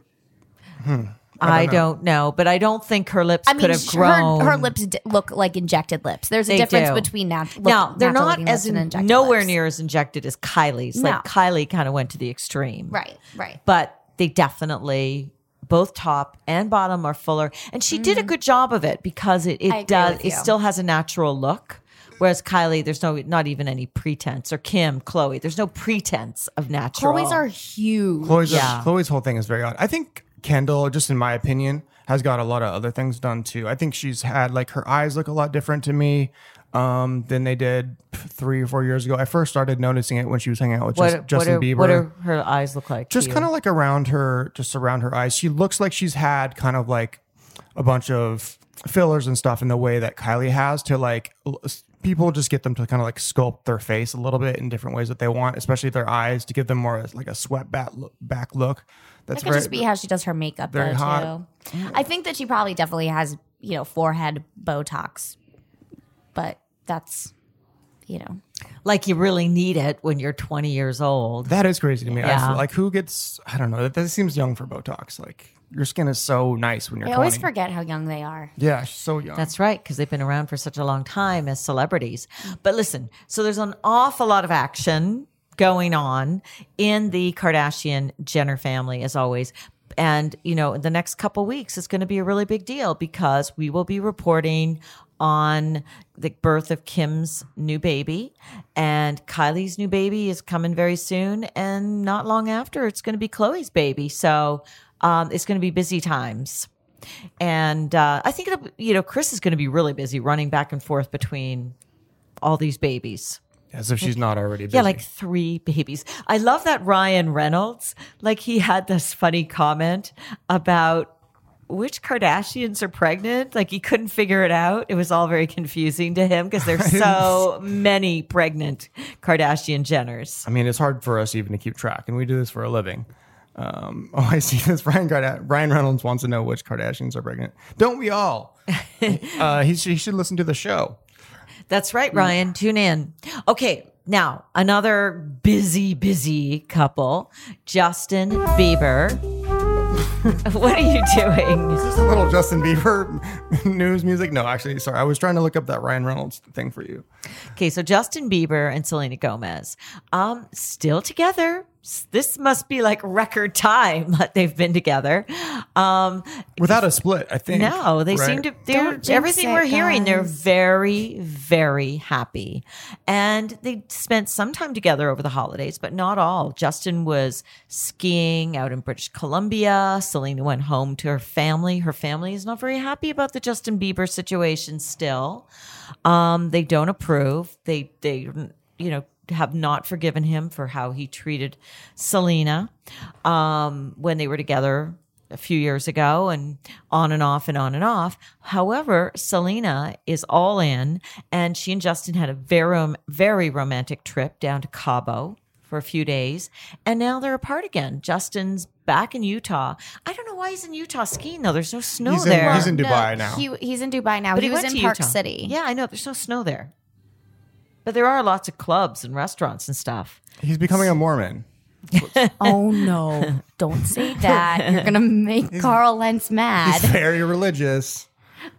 Hmm. I, don't, I know. don't know, but I don't think her lips I mean, could have grown. Her, her lips d- look like injected lips. There's a they difference do. between nat- look, now, they're natural. They're not as in, nowhere lips. near as injected as Kylie's. No. Like Kylie kind of went to the extreme, right? Right. But they definitely both top and bottom are fuller, and she mm-hmm. did a good job of it because it it does it still has a natural look. Whereas Kylie, there's no, not even any pretense. Or Kim, Khloé, there's no pretense of natural. Khloé's are huge. Khloé's yeah. Khloé's whole thing is very odd. I think Kendall, just in my opinion, has got a lot of other things done too. I think she's had like her eyes look a lot different to me um, than they did three or four years ago. I first started noticing it when she was hanging out with what, just, Justin what are, Bieber. What do her eyes look like? Just kind of like around her, just around her eyes. She looks like she's had kind of like a bunch of fillers and stuff in the way that Kylie has to like people just get them to kind of like sculpt their face a little bit in different ways that they want, especially their eyes, to give them more like a swept back look. Back look. That's that could very, just be how she does her makeup, though, hot. Too. Yeah. I think that she probably definitely has, you know, forehead Botox, but that's, you know. Like you really need it when you're twenty years old. That is crazy to me. Yeah. I just, like who gets, I don't know, that, that seems young for Botox. Like your skin is so nice when you're twenty. I always forget how young they are. Yeah, so young. That's right, because they've been around for such a long time as celebrities. But listen, so there's an awful lot of action going on in the Kardashian-Jenner family, as always. And, you know, in the next couple of weeks, it's going to be a really big deal because we will be reporting on the birth of Kim's new baby, and Kylie's new baby is coming very soon, and not long after, it's going to be Khloé's baby. So um, it's going to be busy times. And uh, I think, it'll, you know, Kris is going to be really busy running back and forth between all these babies. As if she's not already busy. Yeah, like three babies. I love that Ryan Reynolds, like he had this funny comment about which Kardashians are pregnant. Like he couldn't figure it out. It was all very confusing to him because there's so many pregnant Kardashian Jenners. I mean, it's hard for us even to keep track, and we do this for a living. Um, oh, I see this. Ryan, Card- Ryan Reynolds wants to know which Kardashians are pregnant. Don't we all? uh, he, he should listen to the show. That's right, Ryan. Tune in. Okay, now, another busy, busy couple, Justin Bieber. What are you doing? Is this a little Justin Bieber news music? No, actually, sorry. I was trying to look up that Ryan Reynolds thing for you. Okay, so Justin Bieber and Selena Gomez, um, still together. This must be like record time that they've been together. Um, Without a split, I think. No, they right? seem to, they're, everything we're guys. hearing, they're very, very happy. And they spent some time together over the holidays, but not all. Justin was skiing out in British Columbia. Selena went home to her family. Her family is not very happy about the Justin Bieber situation still. Um, they don't approve. They, they, you know, have not forgiven him for how he treated Selena um, when they were together a few years ago, and on and off and on and off. However, Selena is all in, and she and Justin had a very, very romantic trip down to Cabo for a few days, and now they're apart again. Justin's back in Utah. I don't know why he's in Utah skiing, though. There's no snow he's in, there. He's in Dubai no, now. He, he's in Dubai now. But he, he was in Park Utah. City. Yeah, I know. There's no snow there. But there are lots of clubs and restaurants and stuff. He's becoming a Mormon. Oh, no. Don't say that. You're going to make he's, Carl Lentz mad. He's very religious.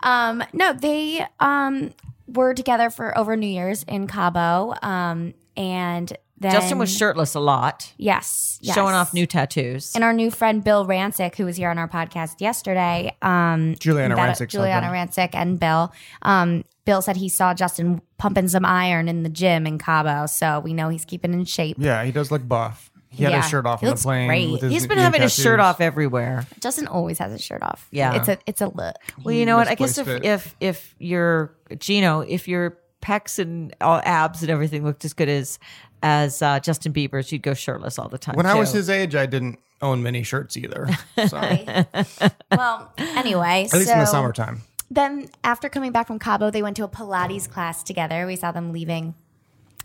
Um, no, they um, were together for over New Year's in Cabo. Um, and then Justin was shirtless a lot. Yes, yes. Showing off new tattoos. And our new friend, Bill Rancic, who was here on our podcast yesterday. Um, Juliana Rancic. Juliana Rancic and Bill. Um Bill said he saw Justin pumping some iron in the gym in Cabo, so we know he's keeping in shape. Yeah, he does look buff. He had yeah. his shirt off he on the plane. Great. With his he's been having tattoos. His shirt off everywhere. Justin always has his shirt off. Yeah, it's a it's a look. Well, you he know what? I guess if, if if you're Gino, if your pecs and all abs and everything looked as good as as uh, Justin Bieber's, you'd go shirtless all the time. When too. I was his age, I didn't own many shirts either. So. Well, anyway, at so, least in the summertime. Then after coming back from Cabo, they went to a Pilates class together. We saw them leaving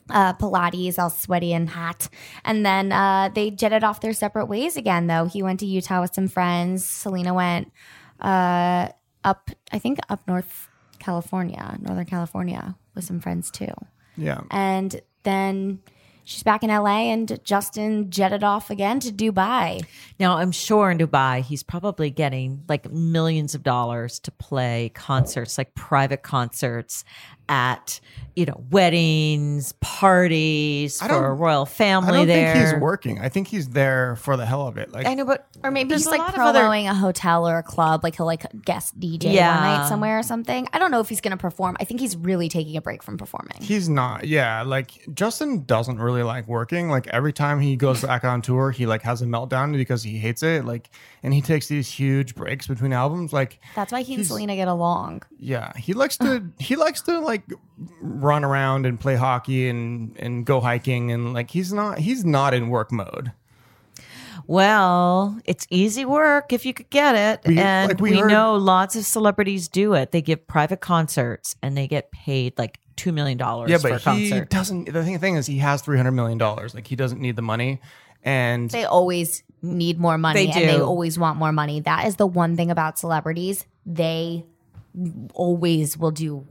uh, Pilates, all sweaty and hot. And then uh, they jetted off their separate ways again, though. He went to Utah with some friends. Selena went uh, up, I think, up North California, Northern California with some friends, too. Yeah. And then she's back in L A, and Justin jetted off again to Dubai. Now, I'm sure in Dubai, he's probably getting like millions of dollars to play concerts, like private concerts at, you know, weddings, parties for a royal family. I don't there. think he's working. I think he's there for the hell of it. Like I know, but or maybe he's like promoting other- a hotel or a club, like he'll like guest D J yeah. one night somewhere or something. I don't know if he's going to perform. I think he's really taking a break from performing. He's not. Yeah, like Justin doesn't really. like working. Like every time he goes back on tour, he like has a meltdown because he hates it. Like, and he takes these huge breaks between albums. Like that's why he and Selena get along. Yeah, he likes to he likes to like run around and play hockey and and go hiking, and like he's not he's not in work mode. Well, it's easy work if you could get it. We, and like we, we heard, know lots of celebrities do it. They give private concerts and they get paid like two million dollars yeah, for a concert. Yeah, but he doesn't, the thing is he has three hundred million dollars. Like he doesn't need the money. And they always need more money they do. And they always want more money. That is the one thing about celebrities. They always will do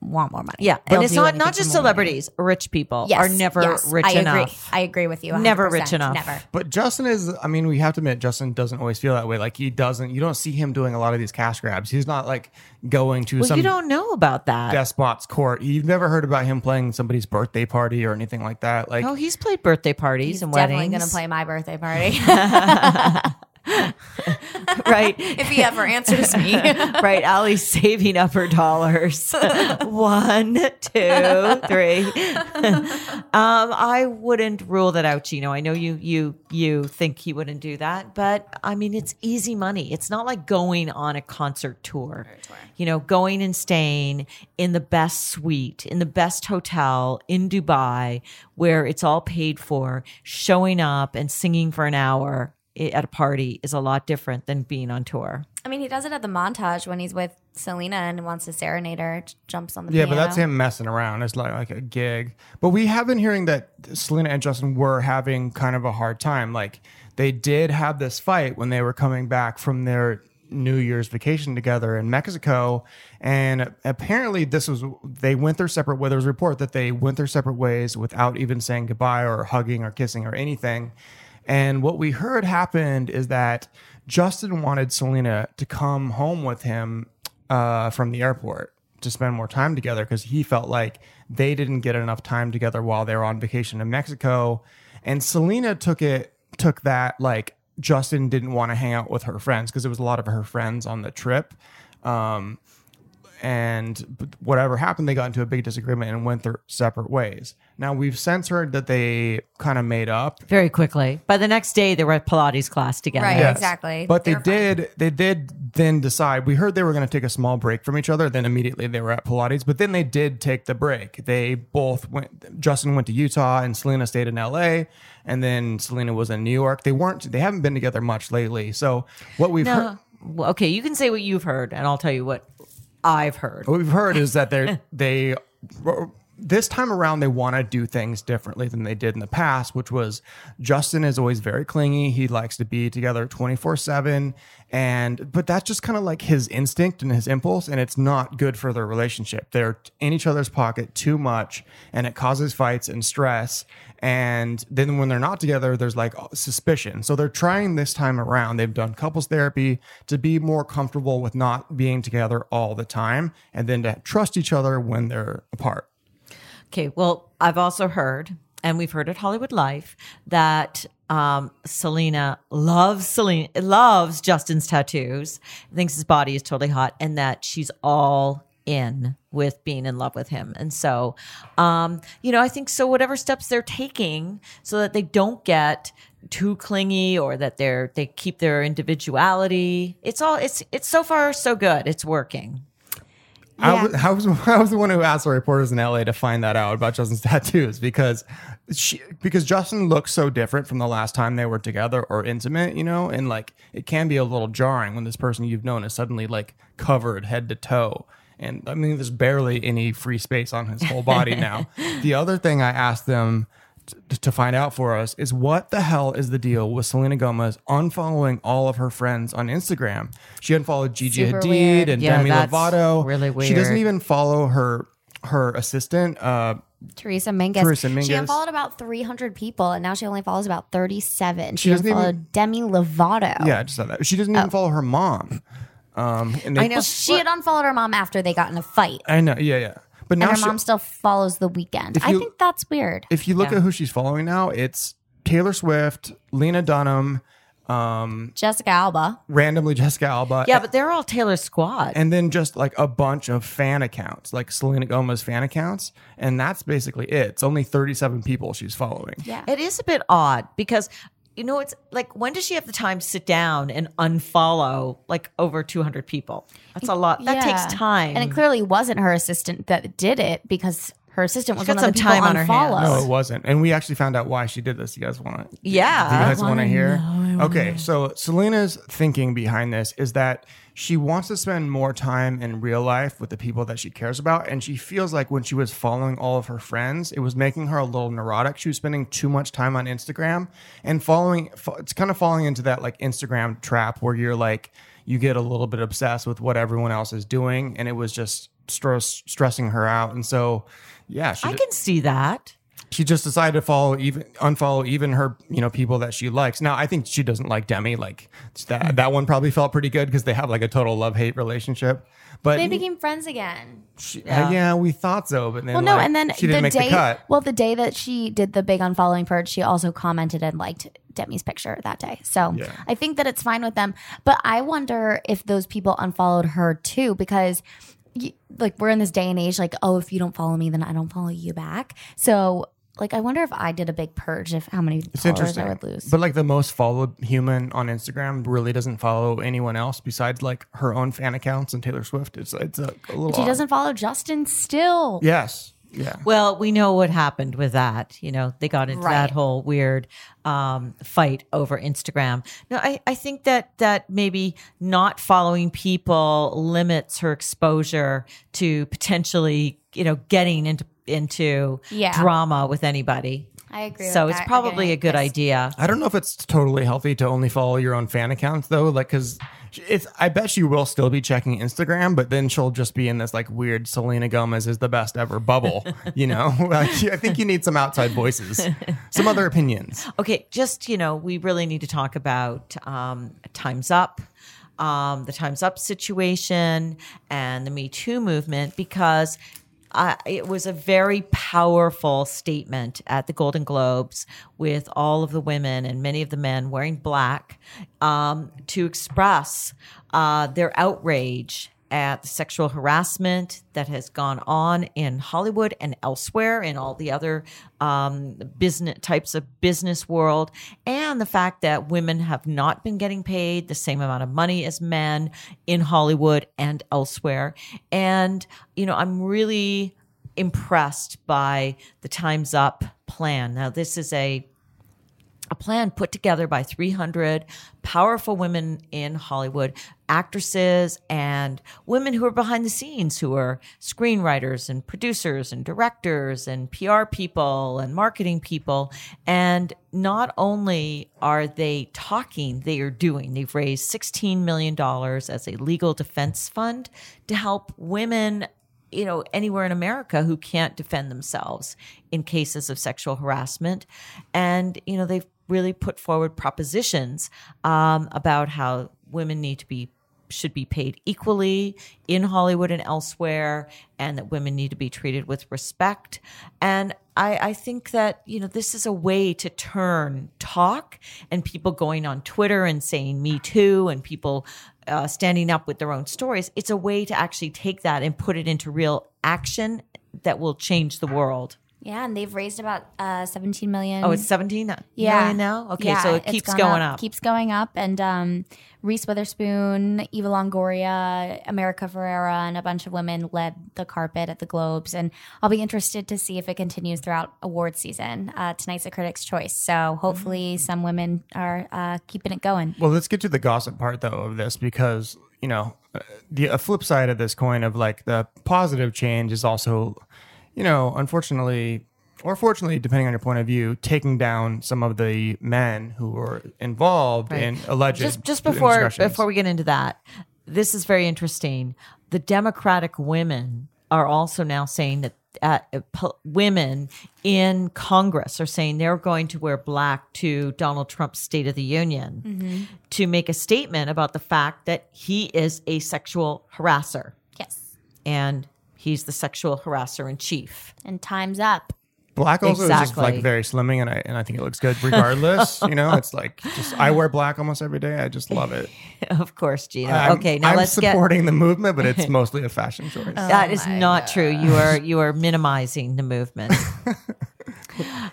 want more money. Yeah. They'll and it's not not just celebrities. Money. Rich people yes, are never yes, rich I enough. Agree. I agree with you. one hundred percent. Never rich enough. Never. But Justin is, I mean, we have to admit, Justin doesn't always feel that way. Like he doesn't, you don't see him doing a lot of these cash grabs. He's not like going to well, some you don't know about that. Despot's court. You've never heard about him playing somebody's birthday party or anything like that. Like, oh, he's played birthday parties he's and weddings. He's definitely going to play my birthday party. Right. If he ever answers me. Right. Allie's saving up her dollars. One, two, three. um, I wouldn't rule that out, Gino. I know you you you think he wouldn't do that, but I mean it's easy money. It's not like going on a concert tour. You know, going and staying in the best suite, in the best hotel in Dubai, where it's all paid for, showing up and singing for an hour. It, at a party is a lot different than being on tour. I mean, he does it at the Montage when he's with Selena and wants to serenade her, jumps on the yeah, piano. But that's him messing around. It's like, like a gig. But we have been hearing that Selena and Justin were having kind of a hard time. Like they did have this fight when they were coming back from their New Year's vacation together in Mexico, and apparently this was they went their separate ways. There was a report that they went their separate ways without even saying goodbye or hugging or kissing or anything. And what we heard happened is that Justin wanted Selena to come home with him uh, from the airport to spend more time together because he felt like they didn't get enough time together while they were on vacation in Mexico. And Selena took it, took that like Justin didn't want to hang out with her friends because it was a lot of her friends on the trip. Um, and whatever happened, they got into a big disagreement and went their separate ways. Now, we've since heard that they kind of made up. Very quickly. By the next day, they were at Pilates class together. Right, yes. Exactly. But they, they did fine. They did then decide. We heard they were going to take a small break from each other. Then immediately they were at Pilates. But then they did take the break. They both went. Justin went to Utah and Selena stayed in L A. And then Selena was in New York. They weren't. They haven't been together much lately. So what we've no. heard. Well, okay, you can say what you've heard, and I'll tell you what I've heard. What we've heard is that they they this time around they want to do things differently than they did in the past, which was Justin is always very clingy. He likes to be together twenty-four seven, and but that's just kind of like his instinct and his impulse, and it's not good for their relationship. They're in each other's pocket too much, and it causes fights and stress. And then when they're not together, there's like suspicion. So they're trying this time around. They've done couples therapy to be more comfortable with not being together all the time and then to trust each other when they're apart. Okay. Well, I've also heard, and we've heard at Hollywood Life, that um, Selena loves Selena, loves Justin's tattoos, thinks his body is totally hot, and that she's all in with being in love with him. And so, um, you know, I think so whatever steps they're taking so that they don't get too clingy or that they're, they keep their individuality. It's all, it's, it's so far so good. It's working. Yeah. I, was, I, was, I was the one who asked the reporters in L A to find that out about Justin's tattoos because she, because Justin looks so different from the last time they were together or intimate, you know, and like, it can be a little jarring when this person you've known is suddenly like covered head to toe. And I mean, there's barely any free space on his whole body now. The other thing I asked them t- to find out for us is what the hell is the deal with Selena Gomez unfollowing all of her friends on Instagram? She unfollowed Gigi Super Hadid weird. and yeah, Demi Lovato. Really weird. She doesn't even follow her her assistant, uh, Teresa Mingus. Teresa Mingus. She unfollowed about three hundred people, and now she only follows about thirty-seven. She, she unfollowed Demi Lovato. Yeah, I just saw that. She doesn't oh. even follow her mom. Um, and they, I know she had unfollowed her mom after they got in a fight. I know, yeah, yeah. But now and her she, mom still follows The Weeknd. You, I think that's weird. If you look yeah. at who she's following now, it's Taylor Swift, Lena Dunham, um, Jessica Alba, randomly Jessica Alba. Yeah, but they're all Taylor squad. And then just like a bunch of fan accounts, like Selena Gomez fan accounts, and that's basically it. It's only thirty-seven people she's following. Yeah, it is a bit odd because. You know, it's like, when does she have the time to sit down and unfollow like over two hundred people? That's a lot. That yeah. takes time. And it clearly wasn't her assistant that did it because her assistant was one of the people unfollowed. No, it wasn't. And we actually found out why she did this. You guys want to? Yeah. Do you guys want to hear? Okay, so Selena's thinking behind this is that she wants to spend more time in real life with the people that she cares about, and she feels like when she was following all of her friends, it was making her a little neurotic. She was spending too much time on Instagram and following. It's kind of falling into that like Instagram trap where you're like, you get a little bit obsessed with what everyone else is doing, and it was just stress, stressing her out. And so, yeah, she I can d- see that. She just decided to follow even unfollow even her, you know, people that she likes. Now, I think she doesn't like Demi. Like that, that one probably felt pretty good because they have like a total love-hate relationship. But they became friends again. She, yeah. Uh, yeah, we thought so, but then, well, no, like, and then she didn't the make day, the cut. Well, the day that she did the big unfollowing purge, she also commented and liked Demi's picture that day. So yeah. I think that it's fine with them. But I wonder if those people unfollowed her too, because like we're in this day and age, like, oh, if you don't follow me, then I don't follow you back. So like, I wonder if I did a big purge, if how many it's followers I would lose. But like the most followed human on Instagram really doesn't follow anyone else besides like her own fan accounts and Taylor Swift. It's it's a, a little. But she odd. Doesn't follow Justin still. Yes. Yeah. Well, we know what happened with that. You know, they got into right. that whole weird um, fight over Instagram. No, I, I think that that maybe not following people limits her exposure to potentially, you know, getting into into yeah. drama with anybody. I agree. So with it's that. Probably okay. a good yes. idea. I don't know if it's totally healthy to only follow your own fan accounts though, like because it's. I bet she will still be checking Instagram, but then she'll just be in this like weird Selena Gomez is the best ever bubble. You know, like, I think you need some outside voices, some other opinions. Okay, just you know, we really need to talk about um, Time's Up. Um, the Time's Up situation and the Me Too movement, because Uh, it was a very powerful statement at the Golden Globes with all of the women and many of the men wearing black um, to express uh, their outrage at the sexual harassment that has gone on in Hollywood and elsewhere in all the other um, business types of business world, and the fact that women have not been getting paid the same amount of money as men in Hollywood and elsewhere. And, you know, I'm really impressed by the Time's Up plan. Now, this is a A plan put together by three hundred powerful women in Hollywood, actresses and women who are behind the scenes, who are screenwriters and producers and directors and P R people and marketing people. And not only are they talking, they are doing. They've raised sixteen million dollars as a legal defense fund to help women, you know, anywhere in America who can't defend themselves in cases of sexual harassment. And, you know, they've really put forward propositions um, about how women need to be, should be paid equally in Hollywood and elsewhere, and that women need to be treated with respect. And I, I think that, you know, this is a way to turn talk and people going on Twitter and saying Me Too and people uh, standing up with their own stories. It's a way to actually take that and put it into real action that will change the world. Yeah, and they've raised about uh, seventeen million dollars. Oh, it's seventeen yeah. million now? Okay, yeah, so it keeps going up. up. Keeps going up. And um, Reese Witherspoon, Eva Longoria, America Ferrera, and a bunch of women led the carpet at the Globes. And I'll be interested to see if it continues throughout award season. Uh, tonight's a Critics' Choice. So hopefully mm-hmm. some women are uh, keeping it going. Well, let's get to the gossip part, though, of this, because, you know, the a flip side of this coin of, like, the positive change is also, you know, unfortunately, or fortunately, depending on your point of view, taking down some of the men who were involved right. in alleged just, just before before we get into that, this is very interesting. The Democratic women are also now saying that uh, po- women in Congress are saying they're going to wear black to Donald Trump's State of the Union mm-hmm. to make a statement about the fact that he is a sexual harasser. Yes. And he's the sexual harasser in chief. And Time's Up. Black also exactly. is just like very slimming, and I and I think it looks good regardless. You know, it's like just I wear black almost every day. I just love it. Of course, Gino. I'm, okay, now I'm let's get. I'm supporting the movement, but it's mostly a fashion choice. Oh, that is not God. true. You are you are minimizing the movement.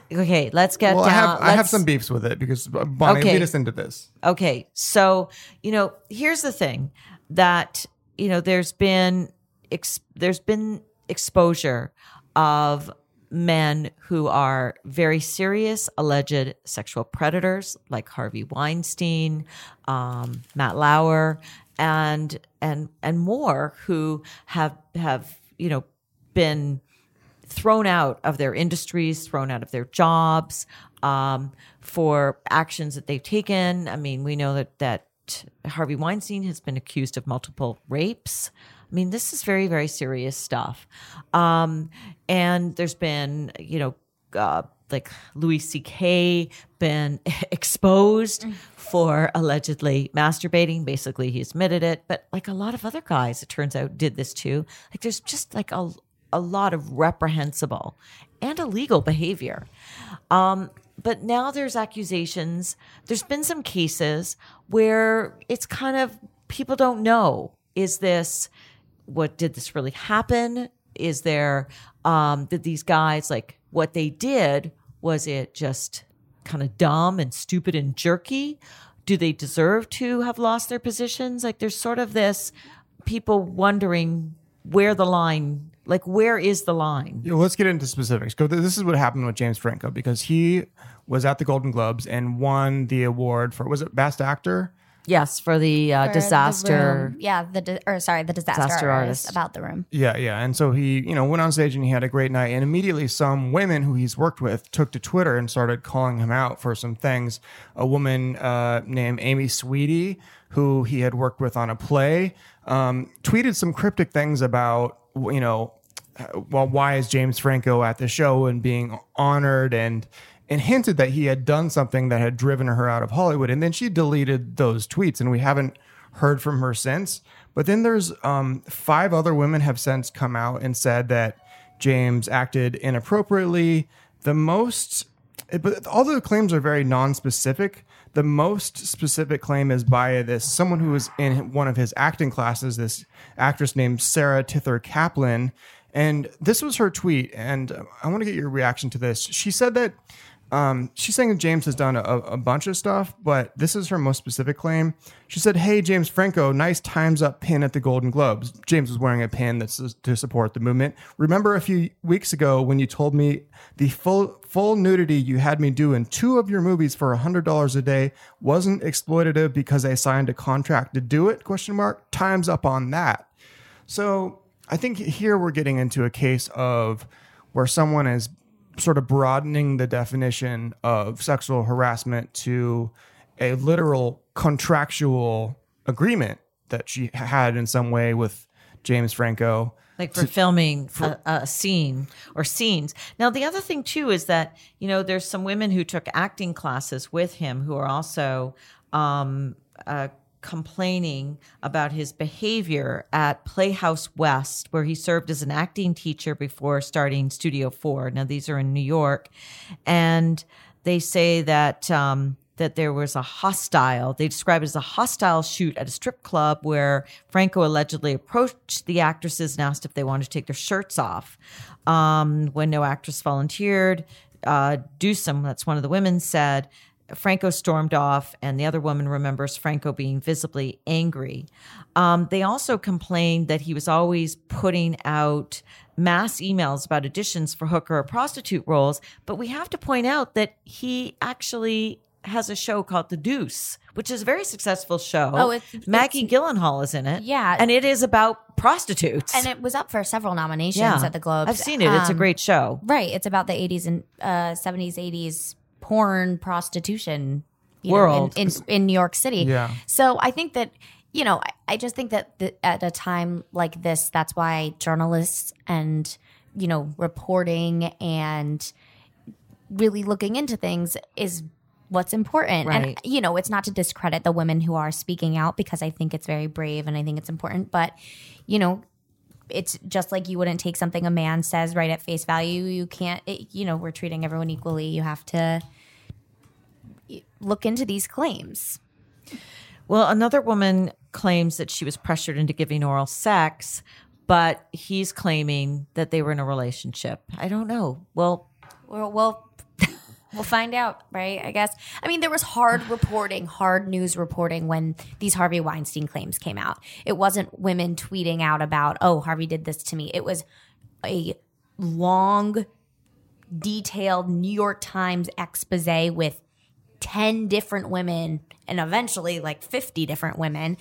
Okay, let's get well, down. I have, I have some beefs with it because Bonnie okay. lead us into this. Okay, so you know, here's the thing that you know, there's been. Ex- there's been exposure of men who are very serious alleged sexual predators like Harvey Weinstein, um, Matt Lauer, and and and more who have have you know been thrown out of their industries, thrown out of their jobs um, for actions that they've taken. I mean, we know that that Harvey Weinstein has been accused of multiple rapes. I mean, this is very, very serious stuff. Um, and there's been, you know, uh, like Louis C K been exposed for allegedly masturbating. Basically, he admitted it. But like a lot of other guys, it turns out, did this too. Like there's just like a, a lot of reprehensible and illegal behavior. Um, but now there's accusations. There's been some cases where it's kind of people don't know. Is this... What did this really happen? Is there, um, did these guys, like what they did, was it just kind of dumb and stupid and jerky? Do they deserve to have lost their positions? Like there's sort of this people wondering where the line, like where is the line? You know, let's get into specifics. This is what happened with James Franco, because he was at the Golden Globes and won the award for, was it Best Actor? Yes, for the uh, for disaster. The yeah, the di- or sorry, the disaster, disaster artist. artist about the room. Yeah, yeah. And so he, you know, went on stage and he had a great night. And immediately some women who he's worked with took to Twitter and started calling him out for some things. A woman uh, named Amy Sweetie, who he had worked with on a play, um, tweeted some cryptic things about, you know, well, why is James Franco at the show and being honored, and and hinted that he had done something that had driven her out of Hollywood. And then she deleted those tweets, and we haven't heard from her since. But then there's um, five other women have since come out and said that James acted inappropriately. The most, but all the claims are very non-specific. The most specific claim is by this someone who was in one of his acting classes, this actress named Sarah Tither Kaplan. And this was her tweet, and I want to get your reaction to this. She said that Um, she's saying that James has done a, a bunch of stuff, but this is her most specific claim. She said, "Hey, James Franco, nice Time's Up pin at the Golden Globes." James was wearing a pin that's to support the movement. "Remember a few weeks ago when you told me the full full nudity you had me do in two of your movies for one hundred dollars a day wasn't exploitative because I signed a contract to do it? Question mark. Time's up on that." So I think here we're getting into a case of where someone is sort of broadening the definition of sexual harassment to a literal contractual agreement that she had in some way with James Franco. Like for to, filming for, a, a scene or scenes. Now, the other thing, too, is that, you know, there's some women who took acting classes with him who are also um, uh, complaining about his behavior at Playhouse West, where he served as an acting teacher before starting Studio Four. Now, these are in New York. And they say that um, that there was a hostile, they describe it as a hostile shoot at a strip club where Franco allegedly approached the actresses and asked if they wanted to take their shirts off. Um, when no actress volunteered, uh, Dewsum, that's one of the women, said, Franco stormed off, and the other woman remembers Franco being visibly angry. Um, they also complained that he was always putting out mass emails about auditions for hooker or prostitute roles, but we have to point out that he actually has a show called The Deuce, which is a very successful show. Oh, it's, Maggie it's, Gyllenhaal is in it. Yeah. And it is about prostitutes. And it was up for several nominations yeah. at the Globes. I've seen it. Um, it's a great show. Right. It's about the eighties and uh, seventies, eighties porn prostitution you world know, in, in, in New York City. Yeah. So I think that, you know, I, I just think that the, at a time like this, that's why journalists and, you know, reporting and really looking into things is what's important. Right. And, you know, it's not to discredit the women who are speaking out, because I think it's very brave and I think it's important. But, you know, it's just like you wouldn't take something a man says right at face value. You can't, it, you know, we're treating everyone equally. You have to look into these claims. Well, another woman claims that she was pressured into giving oral sex, but he's claiming that they were in a relationship. I don't know. Well, well, well we'll find out, right? I guess. I mean, there was hard reporting, hard news reporting when these Harvey Weinstein claims came out. It wasn't women tweeting out about, oh, Harvey did this to me. It was a long detailed New York Times expose with ten different women and eventually like fifty different women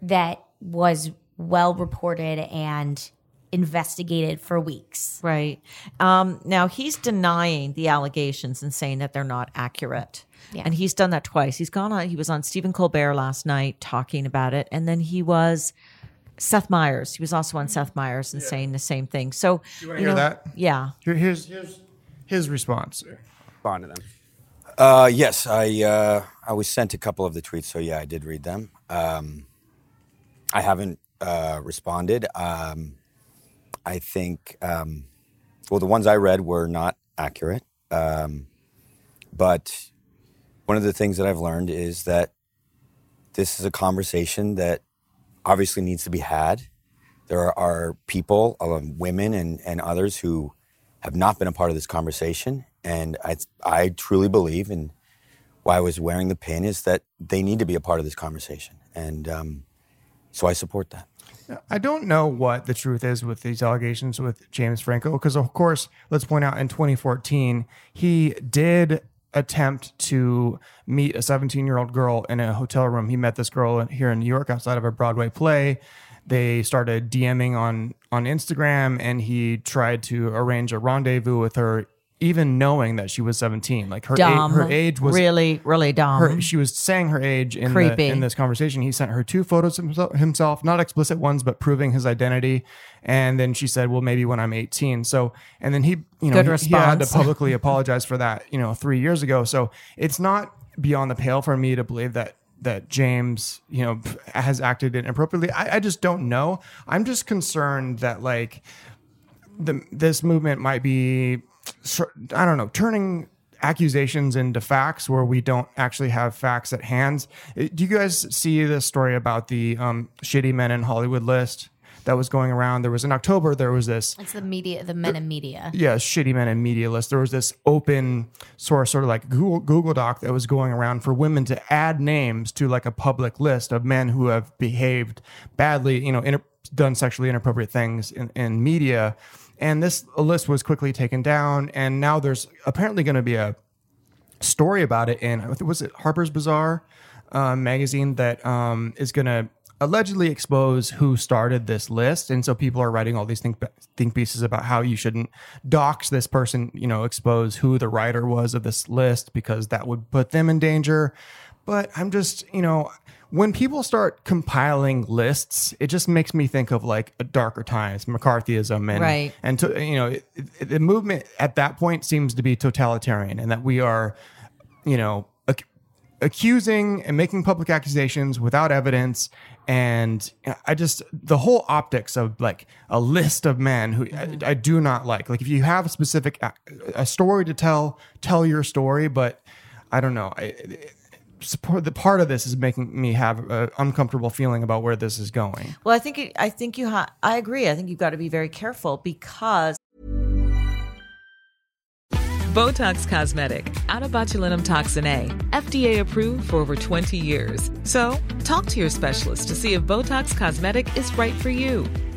that was well reported and investigated for weeks. Right. Um, now, he's denying the allegations and saying that they're not accurate. Yeah. And he's done that twice. He's gone on. He was on Stephen Colbert last night talking about it. And then he was Seth Meyers. He was also on Seth Meyers and yeah. saying the same thing. So you want to hear know, that? Yeah. Here, here's, here's his response. Respond to them. Uh, yes, I uh, I was sent a couple of the tweets, so yeah, I did read them. Um, I haven't uh, responded. Um, I think, um, well, the ones I read were not accurate. Um, but one of the things that I've learned is that this is a conversation that obviously needs to be had. There are people, um, women and, and others who have not been a part of this conversation. And I I truly believe, and why I was wearing the pin, is that they need to be a part of this conversation. And um, so I support that. I don't know what the truth is with these allegations with James Franco, because, of course, let's point out in twenty fourteen, he did attempt to meet a seventeen-year-old girl in a hotel room. He met this girl here in New York outside of a Broadway play. They started DMing on, on Instagram, and he tried to arrange a rendezvous with her, even knowing that she was seventeen. Like her, dumb. A, her age was really, really dumb. Her, she was saying her age in, the, in this conversation. He sent her two photos of himself, not explicit ones, but proving his identity. And then she said, well, maybe when I'm eighteen. So, and then he, you know, he, he had to publicly apologize for that, you know, three years ago. So it's not beyond the pale for me to believe that, that James, you know, has acted inappropriately. I, I just don't know. I'm just concerned that like the, this movement might be, I don't know, turning accusations into facts where we don't actually have facts at hand. Do you guys see this story about the um, shitty men in Hollywood list that was going around? There was in October, there was this. It's the media, the men in media. Yeah, shitty men in media list. There was this open source sort of like Google, Google Doc that was going around for women to add names to like a public list of men who have behaved badly, you know, in, done sexually inappropriate things in, in media. And this list was quickly taken down, and now there's apparently going to be a story about it in, was it Harper's Bazaar uh, magazine that um, is going to allegedly expose who started this list. And so people are writing all these think, think pieces about how you shouldn't dox this person, you know, expose who the writer was of this list because that would put them in danger. But I'm just, you know, when people start compiling lists, it just makes me think of like a darker times, McCarthyism, and right. and to, you know, it, it, the movement at that point seems to be totalitarian, and that we are, you know, ac- accusing and making public accusations without evidence. And I just, the whole optics of like a list of men who mm-hmm. I, I do not like. Like if you have a specific a, a story to tell, tell your story. But I don't know. I, it, Support, the part of this is making me have an uncomfortable feeling about where this is going. Well, I think it, I think you ha- I agree. I think you've got to be very careful because Botox Cosmetic, out of botulinum toxin A, F D A approved for over twenty years. So, talk to your specialist to see if Botox Cosmetic is right for you.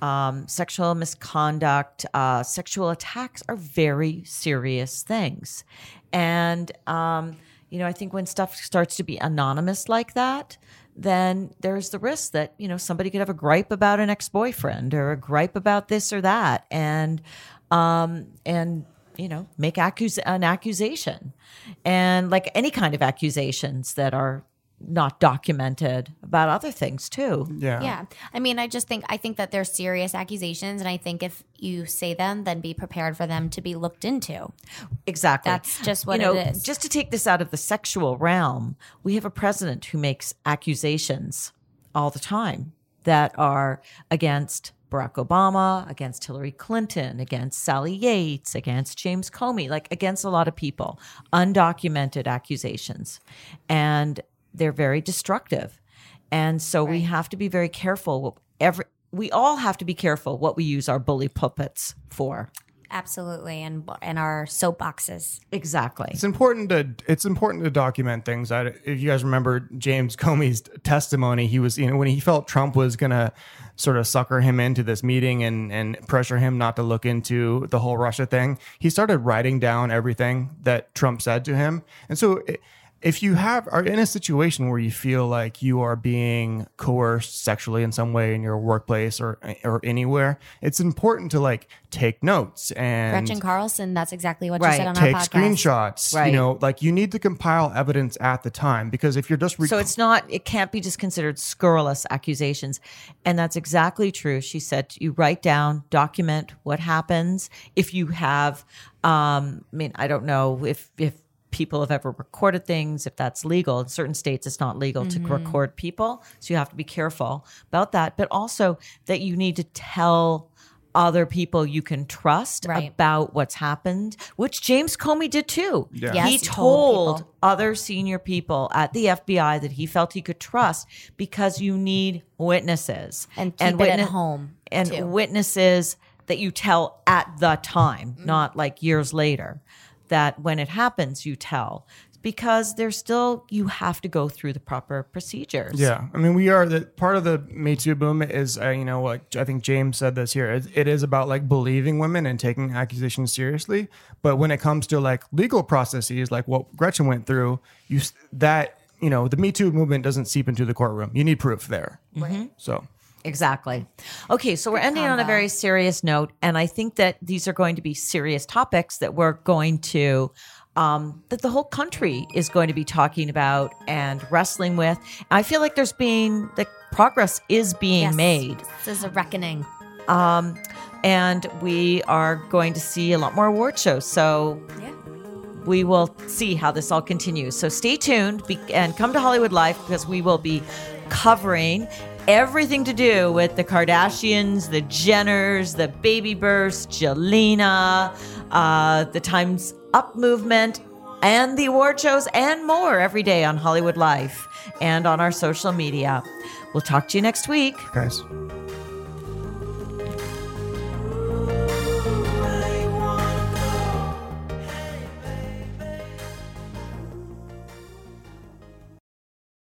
um, sexual misconduct, uh, sexual attacks are very serious things. And, um, you know, I think when stuff starts to be anonymous like that, then there's the risk that, you know, somebody could have a gripe about an ex-boyfriend or a gripe about this or that and, um, and, you know, make accus- an accusation. And like any kind of accusations that are not documented about other things too. Yeah. Yeah. I mean, I just think, I think that they're serious accusations. And I think if you say them, then be prepared for them to be looked into. Exactly. That's just what you know, it is. Just to take this out of the sexual realm, we have a president who makes accusations all the time that are against Barack Obama, against Hillary Clinton, against Sally Yates, against James Comey, like against a lot of people, undocumented accusations. And they're very destructive. And so right. we have to be very careful. Every, we all have to be careful what we use our bully pulpits for. Absolutely, and and our soapboxes. Exactly. It's important to it's important to document things. I, if you guys remember James Comey's testimony, he was you know when he felt Trump was going to sort of sucker him into this meeting and and pressure him not to look into the whole Russia thing, he started writing down everything that Trump said to him. And so if you have are in a situation where you feel like you are being coerced sexually in some way in your workplace or or anywhere, it's important to like take notes. And Gretchen Carlson, that's exactly what right. you said on take our podcast. Take screenshots. Right. You know, like you need to compile evidence at the time, because if you're just rec- so it's not, it can't be just considered scurrilous accusations. And that's exactly true. She said you write down, document what happens. If you have, um, I mean, I don't know if if people have ever recorded things, if that's legal. In certain states, it's not legal mm-hmm. to record people. So you have to be careful about that. But also that you need to tell other people you can trust right. about what's happened, which James Comey did too. Yeah. Yes, he, he told, told other senior people at the F B I that he felt he could trust, because you need witnesses. And keep and it witne- at home. And too. Witnesses that you tell at the time, mm-hmm. not like years later. That when it happens, you tell, because there's still, you have to go through the proper procedures. Yeah. I mean, we are the part of the Me Too boom is, uh, you know, like I think James said this here, it, it is about like believing women and taking accusations seriously. But when it comes to like legal processes, like what Gretchen went through, you that, you know, the Me Too movement doesn't seep into the courtroom. You need proof there. Mm-hmm. So. Exactly. Okay, so we're ending on a very serious note, and I think that these are going to be serious topics that we're going to, um, that the whole country is going to be talking about and wrestling with. I feel like there's being, the progress is being yes, made. There's a reckoning. Um, and we are going to see a lot more award shows, so yeah. we will see how this all continues. So stay tuned be- and come to Hollywood Life, because we will be covering everything to do with the Kardashians, the Jenners, the baby births, Jelena, uh, the Time's Up movement, and the award shows, and more every day on Hollywood Life and on our social media. We'll talk to you next week. Guys.